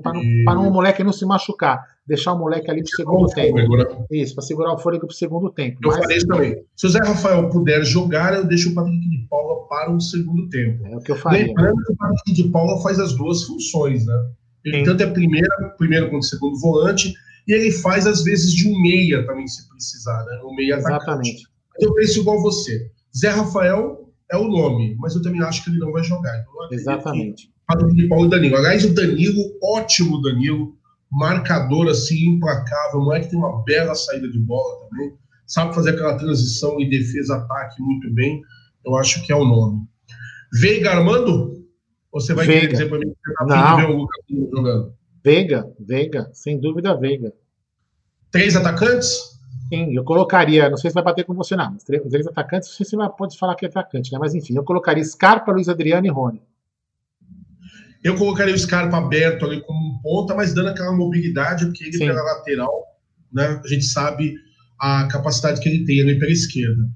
para um moleque não se machucar, deixar o moleque ali pro segundo tempo. Fôlego, né? Isso, para segurar o fôlego pro segundo tempo. Eu falei isso também. Se o Zé Rafael puder jogar, eu deixo o Patrick de Paula para um segundo tempo. É o que eu faria. Lembrando que o Patrick de Paula faz as duas funções, né? Ele tanto é primeiro quanto segundo volante, e ele faz, às vezes, de um meia também, se precisar, né? Um meia atacante. Eu penso igual você. Zé Rafael é o nome, mas eu também acho que ele não vai jogar. Então, exatamente. Aqui, Paulo e Danilo. Aliás, o Danilo, ótimo Danilo, marcador, assim, implacável, o moleque tem uma bela saída de bola também, sabe fazer aquela transição e defesa-ataque muito bem, eu acho que é o nome. Veiga, Armando? Você vai querer dizer para mim que você está afim de ver o Lucas Lima jogando? Veiga, sem dúvida, Veiga. Três atacantes? Sim, eu colocaria, não sei se vai bater com você, não, mas três atacantes, não sei se você pode falar que é atacante, né? Mas enfim, eu colocaria Scarpa, Luiz Adriano e Rony. Eu colocaria o Scarpa aberto ali como ponta, mas dando aquela mobilidade, porque ele pela lateral, né? A gente sabe a capacidade que ele tem ali pela esquerda.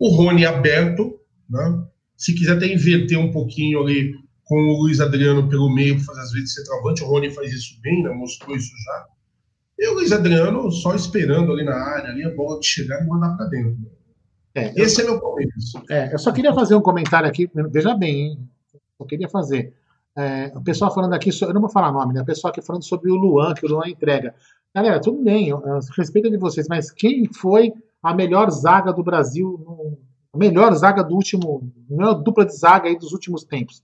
O Rony aberto, né? Se quiser até inverter um pouquinho ali com o Luiz Adriano pelo meio, para fazer às vezes centroavante, o Rony faz isso bem, né? Mostrou isso já. E o Luiz Adriano só esperando ali na área, ali a bola de chegar e mandar para dentro. Esse é meu Palmeiras. Eu só queria fazer um comentário aqui, veja bem, hein? Só queria fazer. o pessoal falando aqui, eu não vou falar nome, né? O pessoal aqui falando sobre o Luan, que o Luan entrega. Galera, tudo bem, eu respeito de vocês, mas quem foi a melhor zaga do Brasil, a melhor zaga do último, a melhor dupla de zaga aí dos últimos tempos?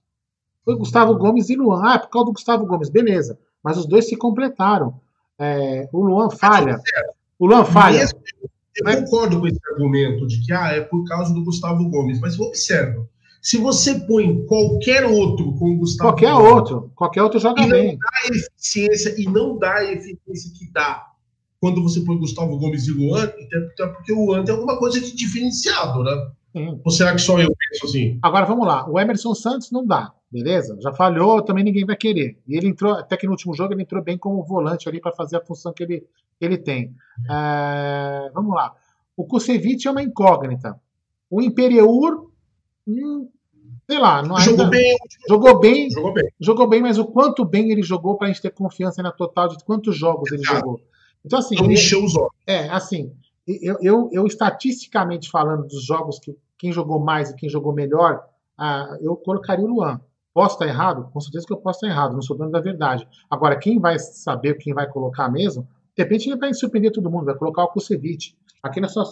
Foi Gustavo Gomes e Luan. Ah, por causa do Gustavo Gomes, beleza. Mas os dois se completaram. O Luan falha. O Luan falha. Eu concordo com esse argumento de que é por causa do Gustavo Gomes, mas observa, se você põe qualquer outro com o Gustavo Gomes, qualquer outro joga bem. E não dá a eficiência que dá quando você põe Gustavo Gomes e Luan, até porque o Luan tem alguma coisa de diferenciado, né? Sim. Ou será que só eu penso assim? Agora vamos lá, o Emerson Santos não dá, beleza? Já falhou, também ninguém vai querer. E ele entrou, até que no último jogo ele entrou bem como volante ali para fazer a função que ele tem. Vamos lá. O Kuscevic é uma incógnita. O Imperiur, sei lá. Jogou bem, mas o quanto bem ele jogou para a gente ter confiança na total de quantos jogos ele jogou. Então, assim. Não encheu os olhos. Eu estatisticamente falando dos jogos que quem jogou mais e quem jogou melhor, eu colocaria o Luan. Posso estar errado? Com certeza que eu posso estar errado, não sou dono da verdade. Agora, quem vai saber, quem vai colocar mesmo, de repente ele vai surpreender todo mundo, vai colocar o Kuscevic. Aqui nós só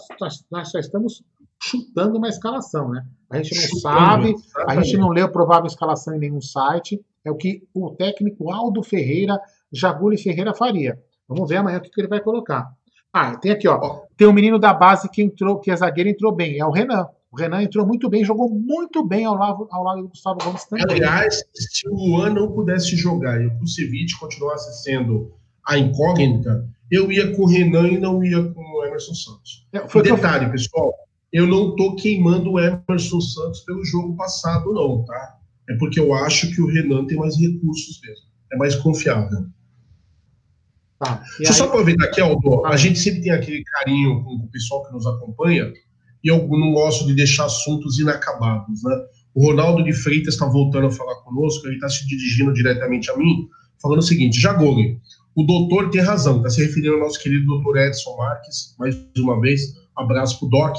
estamos chutando uma escalação, né? A gente não sabe, a gente não lê a provável escalação em nenhum site, é o que o técnico Aldo Ferreira, Jaguli Ferreira faria. Vamos ver amanhã o que ele vai colocar. Tem aqui, ó. Tem um menino da base que é zagueiro, entrou bem, é o Renan. O Renan entrou muito bem, jogou muito bem ao lado do Gustavo Gomes também. Aliás, se o Luan não pudesse jogar e o Kuscevic continuasse sendo a incógnita, eu ia com o Renan e não ia com o Emerson Santos. Detalhe, pessoal, eu não tô queimando o Emerson Santos pelo jogo passado, não, tá? É porque eu acho que o Renan tem mais recursos mesmo, é mais confiável. Tá. Deixa eu só aproveitar aqui, Aldo, a gente sempre tem aquele carinho com o pessoal que nos acompanha, e eu não gosto de deixar assuntos inacabados, né? O Ronaldo de Freitas está voltando a falar conosco, ele está se dirigindo diretamente a mim, falando o seguinte: Jagoli, o doutor tem razão, está se referindo ao nosso querido doutor Edson Marques, mais uma vez, abraço pro Doc.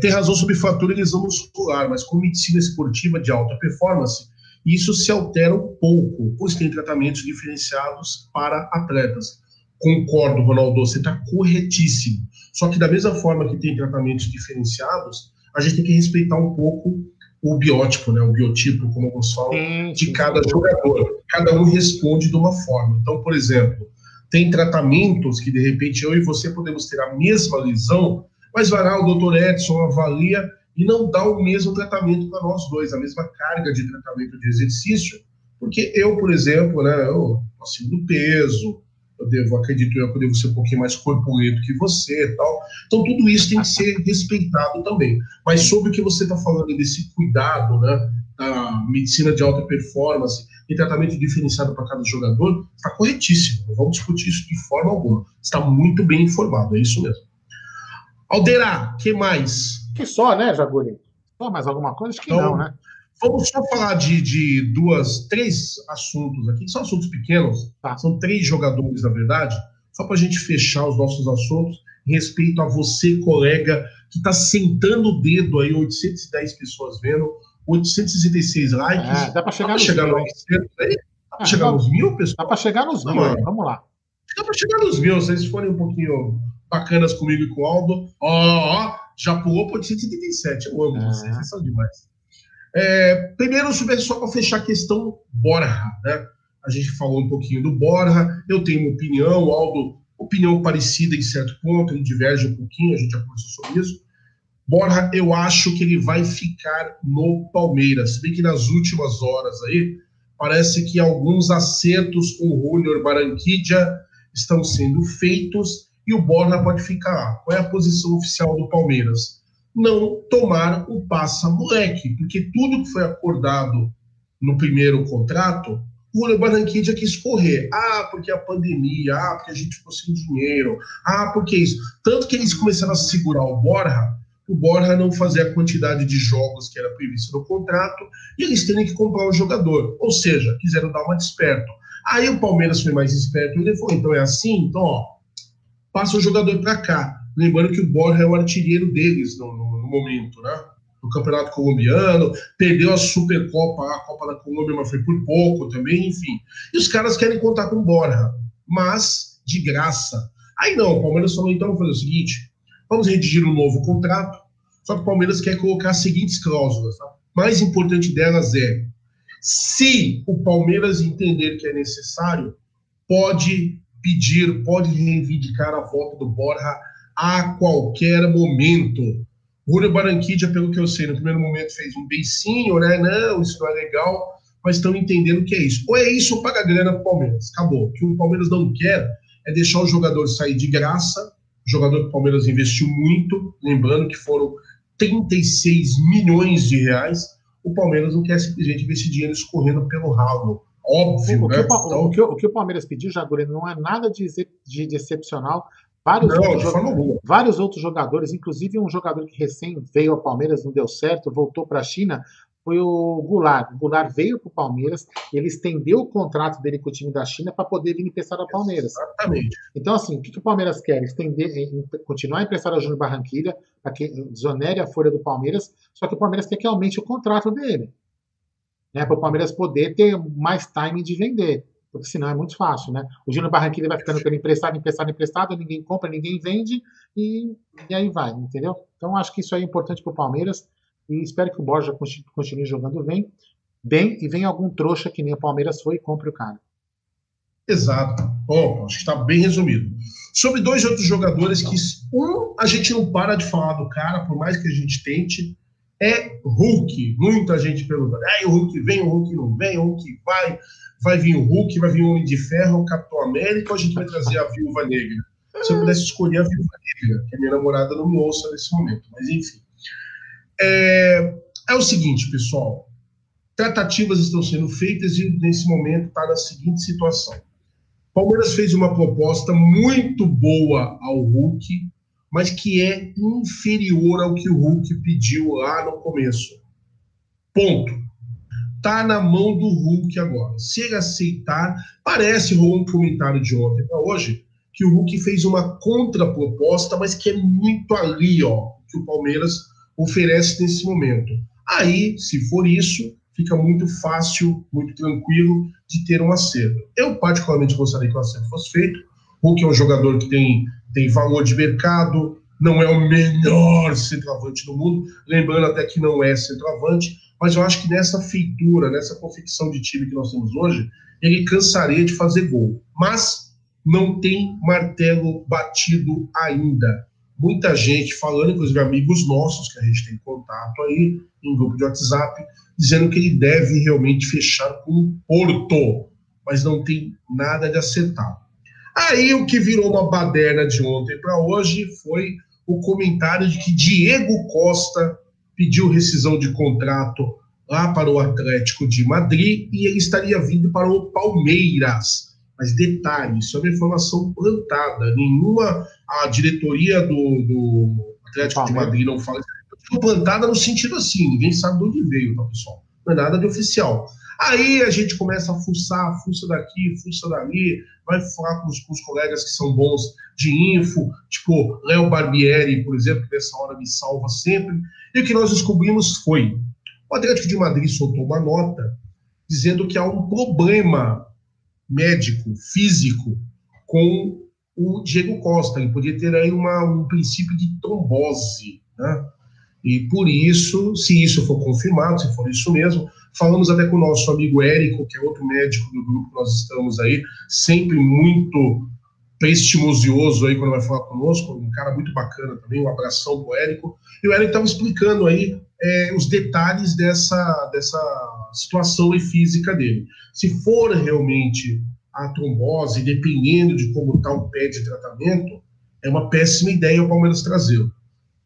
Tem razão sobre fratura muscular, mas com medicina esportiva de alta performance, isso se altera um pouco, pois tem tratamentos diferenciados para atletas. Concordo, Ronaldo, você está corretíssimo. Só que da mesma forma que tem tratamentos diferenciados, a gente tem que respeitar um pouco o biótipo, né? O biotipo, como eu falo, de cada jogador. Cada um responde de uma forma. Então, por exemplo, tem tratamentos que, de repente, eu e você podemos ter a mesma lesão, mas vai lá, o doutor Edson avalia e não dá o mesmo tratamento para nós dois, a mesma carga de tratamento de exercício, porque eu, por exemplo, né, eu acima do peso, acredito eu que eu devo ser um pouquinho mais corpulento que você e tal. Então, tudo isso tem que ser respeitado também. Mas sobre o que você está falando desse cuidado, né, da medicina de alta performance e tratamento diferenciado para cada jogador, está corretíssimo. Não vamos discutir isso de forma alguma. Está muito bem informado, é isso mesmo. Alderá, o que mais? Que só, né, Jaguli? Só mais alguma coisa? Acho que então, não, né? Vamos só falar de três assuntos aqui, que são assuntos pequenos, tá? São três jogadores, na verdade, só para a gente fechar os nossos assuntos, respeito a você, colega, que está sentando o dedo aí, 810 pessoas vendo, 866 likes, dá para chegar nos 900 aí? Dá para chegar nos 1000, pessoal? Dá para chegar nos 1000, vamos lá. Dá para chegar nos 1000, se vocês forem um pouquinho bacanas comigo e com o Aldo, já pulou para 877, eu amo vocês, vocês são demais. Primeiro, só para fechar a questão Borja, né? A gente falou um pouquinho do Borja, eu tenho uma opinião, o Aldo, opinião parecida em certo ponto, ele diverge um pouquinho, a gente já conversou sobre isso. Borja, eu acho que ele vai ficar no Palmeiras, se bem que nas últimas horas aí, parece que alguns acertos com o Júnior Barranquilla estão sendo feitos e o Borja pode ficar lá. Qual é a posição oficial do Palmeiras? Não tomar o passa-moleque, porque tudo que foi acordado no primeiro contrato, o Barranquilla quis correr. Porque a pandemia, porque a gente ficou sem dinheiro, porque isso. Tanto que eles começaram a segurar o Borja não fazia a quantidade de jogos que era previsto no contrato, e eles terem que comprar o jogador. Ou seja, quiseram dar uma desperto. Aí o Palmeiras foi mais esperto e levou. Então é assim, então, passa o jogador para cá. Lembrando que o Borja é o artilheiro deles no momento, né? do Campeonato Colombiano, perdeu a Supercopa, a Copa da Colômbia, mas foi por pouco também, enfim. E os caras querem contar com o Borja, mas de graça. Aí não, o Palmeiras falou, então vamos fazer o seguinte, vamos redigir um novo contrato, só que o Palmeiras quer colocar as seguintes cláusulas. A mais importante delas é, se o Palmeiras entender que é necessário, pode pedir, pode reivindicar a volta do Borja a qualquer momento. O Júnior Barranquilla, pelo que eu sei, no primeiro momento fez um beicinho, né? Não, isso não é legal, mas estão entendendo que é isso. Ou é isso ou paga a grana pro Palmeiras. Acabou. O que o Palmeiras não quer é deixar o jogador sair de graça. O jogador que o Palmeiras investiu muito, lembrando que foram 36 milhões de reais. O Palmeiras não quer simplesmente investir dinheiro escorrendo pelo ralo. Óbvio, né? O que o Palmeiras pediu, Jaguli, não é nada de excepcional. Vários outros jogadores, inclusive um jogador que recém veio ao Palmeiras, não deu certo, voltou para a China, foi o Goulart. O Goulart veio para o Palmeiras, ele estendeu o contrato dele com o time da China para poder vir emprestar ao Palmeiras. Exatamente. Então, assim, o que o Palmeiras quer? Continuar a emprestar ao Júnior Barranquilla, para que desonere a folha do Palmeiras, só que o Palmeiras quer que aumente o contrato dele, né, para o Palmeiras poder ter mais timing de vender. Porque senão é muito fácil, né? O Júnior Barranquilla vai ficando pelo emprestado, ninguém compra, ninguém vende, e aí vai, entendeu? Então acho que isso aí é importante para o Palmeiras, e espero que o Borja continue jogando bem, e venha algum trouxa que nem o Palmeiras foi e compre o cara. Exato. Bom, acho que está bem resumido. Sobre dois outros jogadores que, a gente não para de falar do cara, por mais que a gente tente, é Hulk. Muita gente pergunta, o Hulk vem, o Hulk não vem, o Hulk vai... Vai vir o Hulk, vai vir o Homem de Ferro, o Capitão América, ou a gente vai trazer a Viúva Negra? Se eu pudesse escolher a Viúva Negra, que a minha namorada não me ouça nesse momento, mas enfim. É o seguinte, pessoal, tratativas estão sendo feitas e nesse momento está na seguinte situação. Palmeiras fez uma proposta muito boa ao Hulk, mas que é inferior ao que o Hulk pediu lá no começo. Ponto. Tá na mão do Hulk agora. Se ele aceitar, parece um comentário de ontem para hoje, que o Hulk fez uma contraproposta, mas que é muito ali, ó, que o Palmeiras oferece nesse momento. Aí, se for isso, fica muito fácil, muito tranquilo de ter um acerto. Eu, particularmente, gostaria que o acerto fosse feito. O Hulk é um jogador que tem valor de mercado, não é o melhor centroavante do mundo, lembrando até que não é centroavante, mas eu acho que nessa feitura, nessa confecção de time que nós temos hoje, ele cansaria de fazer gol. Mas não tem martelo batido ainda. Muita gente falando, inclusive amigos nossos, que a gente tem contato aí, em grupo de WhatsApp, dizendo que ele deve realmente fechar com o Porto, mas não tem nada de acertar. Aí o que virou uma baderna de ontem para hoje foi o comentário de que Diego Costa pediu rescisão de contrato lá para o Atlético de Madrid e ele estaria vindo para o Palmeiras. Mas detalhe, isso é uma informação plantada. A diretoria do Atlético de Madrid não fala. Plantada no sentido assim, ninguém sabe de onde veio, tá, pessoal? Não é nada de oficial. Aí a gente começa a fuçar, fuça daqui, fuça dali, vai falar com os colegas que são bons de info, tipo Léo Barbieri, por exemplo, que nessa hora me salva sempre. E o que nós descobrimos foi, o Atlético de Madrid soltou uma nota dizendo que há um problema médico, físico, com o Diego Costa. Ele podia ter aí um princípio de trombose, né? E por isso, se isso for confirmado, se for isso mesmo, falamos até com o nosso amigo Érico, que é outro médico do grupo que nós estamos aí, sempre muito prestimosioso aí quando vai falar conosco, um cara muito bacana também, um abração pro Érico. E o Érico estava explicando aí os detalhes dessa situação e física dele. Se for realmente a trombose, dependendo de como está o pé de tratamento, é uma péssima ideia o Palmeiras trazê-lo.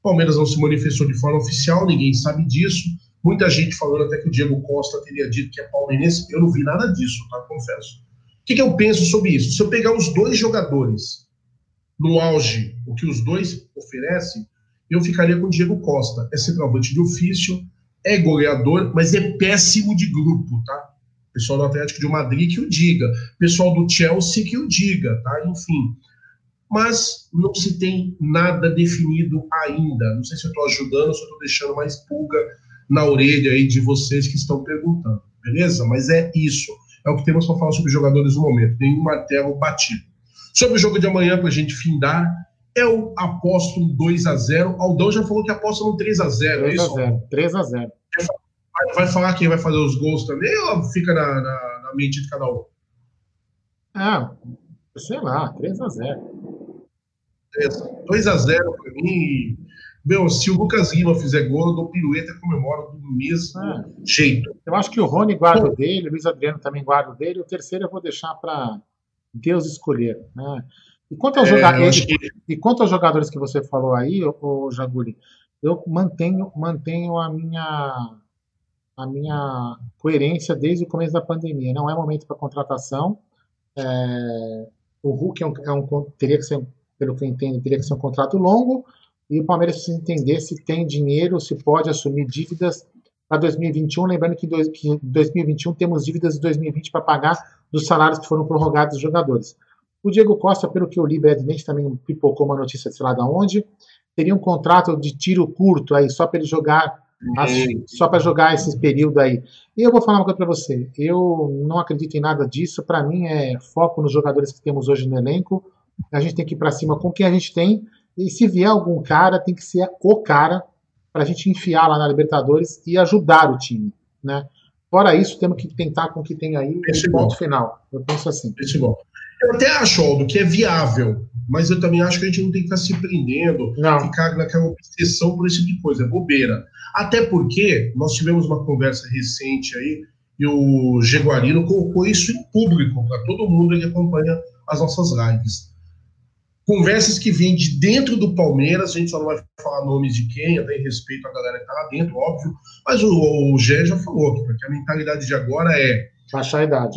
O Palmeiras não se manifestou de forma oficial, ninguém sabe disso. Muita gente falando até que o Diego Costa teria dito que é palmeirense. Eu não vi nada disso, tá? Confesso. O que eu penso sobre isso? Se eu pegar os dois jogadores no auge, o que os dois oferecem, eu ficaria com o Diego Costa. É centroavante de ofício, é goleador, mas é péssimo de grupo, tá? Pessoal do Atlético de Madrid que o diga. Pessoal do Chelsea que o diga, tá? Enfim. mas não se tem nada definido ainda. Não sei se eu estou ajudando, se eu estou deixando mais pulga na orelha aí de vocês que estão perguntando, beleza? Mas é isso, é o que temos para falar sobre jogadores no momento, nenhum martelo batido. Sobre o jogo de amanhã, para a gente findar, eu aposto um 2x0, Aldão já falou que aposta um 3x0, é isso? 3x0. Vai falar quem vai fazer os gols também ou fica na mente de cada um? Ah, sei lá, 3x0. 2x0 para mim. Meu, se o Lucas Lima fizer gol, eu dou pirueta e comemoro do mesmo jeito. Eu acho que o Rony guarda o dele, o Luiz Adriano também guarda o dele, o terceiro eu vou deixar para Deus escolher, né? E quanto aos jogadores que você falou aí, o Jaguli, eu mantenho a minha coerência desde o começo da pandemia. Não é momento para contratação. O Hulk teria que ser, pelo que eu entendo, teria que ser um contrato longo, e o Palmeiras precisa entender se tem dinheiro, se pode assumir dívidas para 2021, lembrando que em 2021 temos dívidas de 2020 para pagar dos salários que foram prorrogados dos jogadores. O Diego Costa, pelo que eu li brevemente, também pipocou uma notícia, sei lá de onde, teria um contrato de tiro curto aí, só para ele jogar só para jogar esse período aí. E eu vou falar uma coisa para você, eu não acredito em nada disso, para mim é foco nos jogadores que temos hoje no elenco, a gente tem que ir para cima com quem a gente tem, e se vier algum cara, tem que ser o cara para a gente enfiar lá na Libertadores e ajudar o time, né? Fora isso, temos que tentar com o que tem aí, esse ponto final, eu penso assim. Eu até acho, Aldo, que é viável, mas eu também acho que a gente não tem que ficar se prendendo, ficar naquela obsessão por esse tipo de coisa, é bobeira. Até porque nós tivemos uma conversa recente aí, e o Gerson Guarino colocou isso em público, para todo mundo que acompanha as nossas lives. Conversas que vêm de dentro do Palmeiras, a gente só não vai falar nomes de quem, até em respeito à galera que está lá dentro, óbvio, mas o Gé já falou que porque a mentalidade de agora é baixar a idade.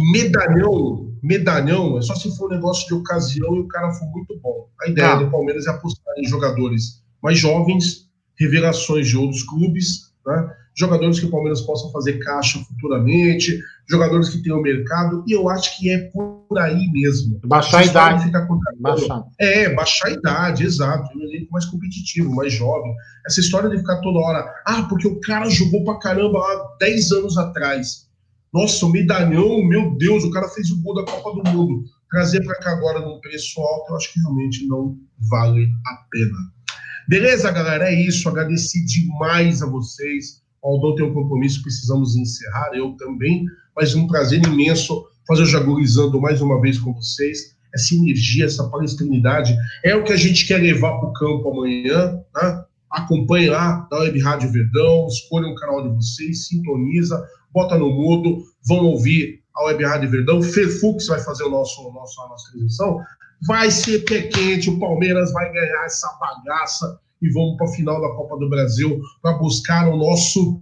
Medalhão é só se for um negócio de ocasião e o cara for muito bom. A ideia do Palmeiras é apostar em jogadores mais jovens, revelações de outros clubes, né? Jogadores que o Palmeiras possa fazer caixa futuramente, jogadores que tenham mercado, e eu acho que é por aí mesmo. Baixar a idade. Baixar a idade, exato. Um elenco mais competitivo, mais jovem. Essa história de ficar toda hora, porque o cara jogou pra caramba lá 10 anos atrás. Nossa, o medalhão, meu Deus, o cara fez o gol da Copa do Mundo. Trazer pra cá agora num preço alto, eu acho que realmente não vale a pena. Beleza, galera? É isso. Agradeci demais a vocês. O Aldão tem um compromisso, precisamos encerrar, eu também. Mas um prazer imenso fazer o Jagulizando mais uma vez com vocês. Essa energia, essa palestrinidade é o que a gente quer levar para o campo amanhã, tá? Acompanhe lá da Web Rádio Verdão, escolha um canal de vocês, sintoniza, bota no mudo, vão ouvir a Web Rádio Verdão. Ferfux vai fazer a nossa transmissão. Vai ser pé quente, o Palmeiras vai ganhar essa bagaça e vamos para a final da Copa do Brasil para buscar o nosso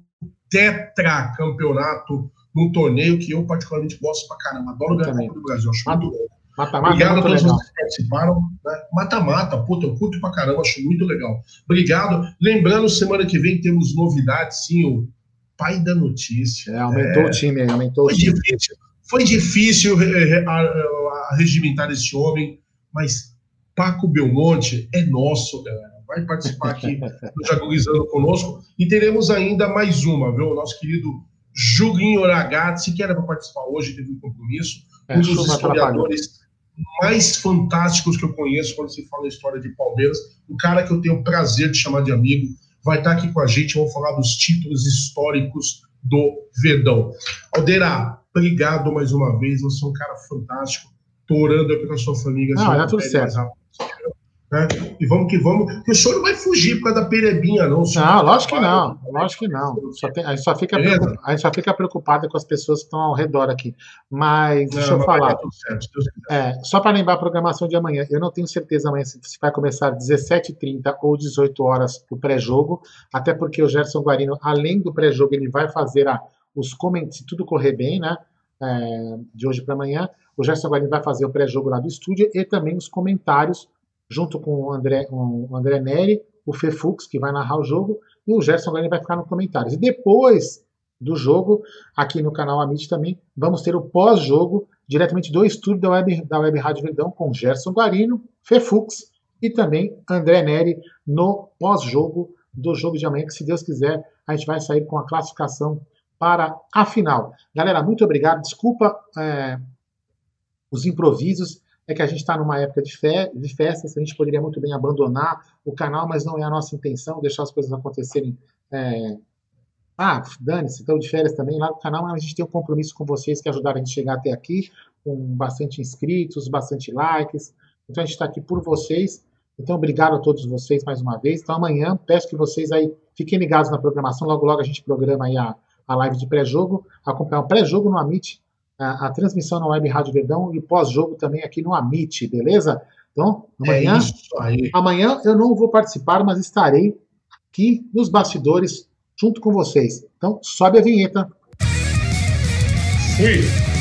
tetracampeonato num torneio que eu particularmente gosto pra caramba. Adoro ganhar a Copa do Brasil, acho muito legal. Mata-mata, obrigado a todos vocês que participaram, né? Mata-mata, puta, eu curto pra caramba, acho muito legal. Obrigado. Lembrando, semana que vem temos novidades, sim, o pai da notícia. Aumentou o time aí, aumentou o time. Foi difícil regimentar esse homem, mas Paco Belmonte é nosso, galera. Vai participar aqui do Jagulizando conosco. E teremos ainda mais uma, viu? O nosso querido Julinho Ragazzi, que era para participar hoje, teve um compromisso. Um dos historiadores mais fantásticos que eu conheço quando se fala a história de Palmeiras. O cara que eu tenho o prazer de chamar de amigo vai estar aqui com a gente. Vamos falar dos títulos históricos do Verdão. Aldeira, obrigado mais uma vez. Você é um cara fantástico. Tô orando aqui na sua família. Dá tudo certo. Né? E vamos que vamos, porque o senhor não vai fugir por causa da perebinha, não. Não, lógico que não. A gente só fica preocupado com as pessoas que estão ao redor aqui. Mas deixa eu falar. Só para lembrar a programação de amanhã, eu não tenho certeza amanhã se vai começar às 17h30 ou 18 horas o pré-jogo, até porque o Gerson Guarino, além do pré-jogo, ele vai fazer os comentários, se tudo correr bem, né? De hoje para amanhã, o Gerson Guarino vai fazer o pré-jogo lá do estúdio e também os comentários, junto com o André Neri, o Fefux, que vai narrar o jogo, e o Gerson Guarino vai ficar nos comentários. E depois do jogo, aqui no canal Amit também, vamos ter o pós-jogo, diretamente do estúdio da Web Rádio Verdão, com Gerson Guarino, Fefux e também André Neri no pós-jogo do jogo de amanhã, que, se Deus quiser, a gente vai sair com a classificação para a final. Galera, muito obrigado. Desculpa os improvisos, é que a gente está numa época de festas, a gente poderia muito bem abandonar o canal, mas não é a nossa intenção deixar as coisas acontecerem. Dane-se, estão de férias também lá no canal, mas a gente tem um compromisso com vocês que ajudaram a gente a chegar até aqui, com bastante inscritos, bastante likes. Então a gente está aqui por vocês. Então, obrigado a todos vocês mais uma vez. Então, amanhã, peço que vocês aí fiquem ligados na programação. Logo, logo a gente programa aí a live de pré-jogo, acompanhar o pré-jogo no Amit, a transmissão na Web Rádio Verdão e pós-jogo também aqui no Amit, beleza? Então, amanhã, amanhã eu não vou participar, mas estarei aqui nos bastidores junto com vocês. Então, sobe a vinheta. Sim.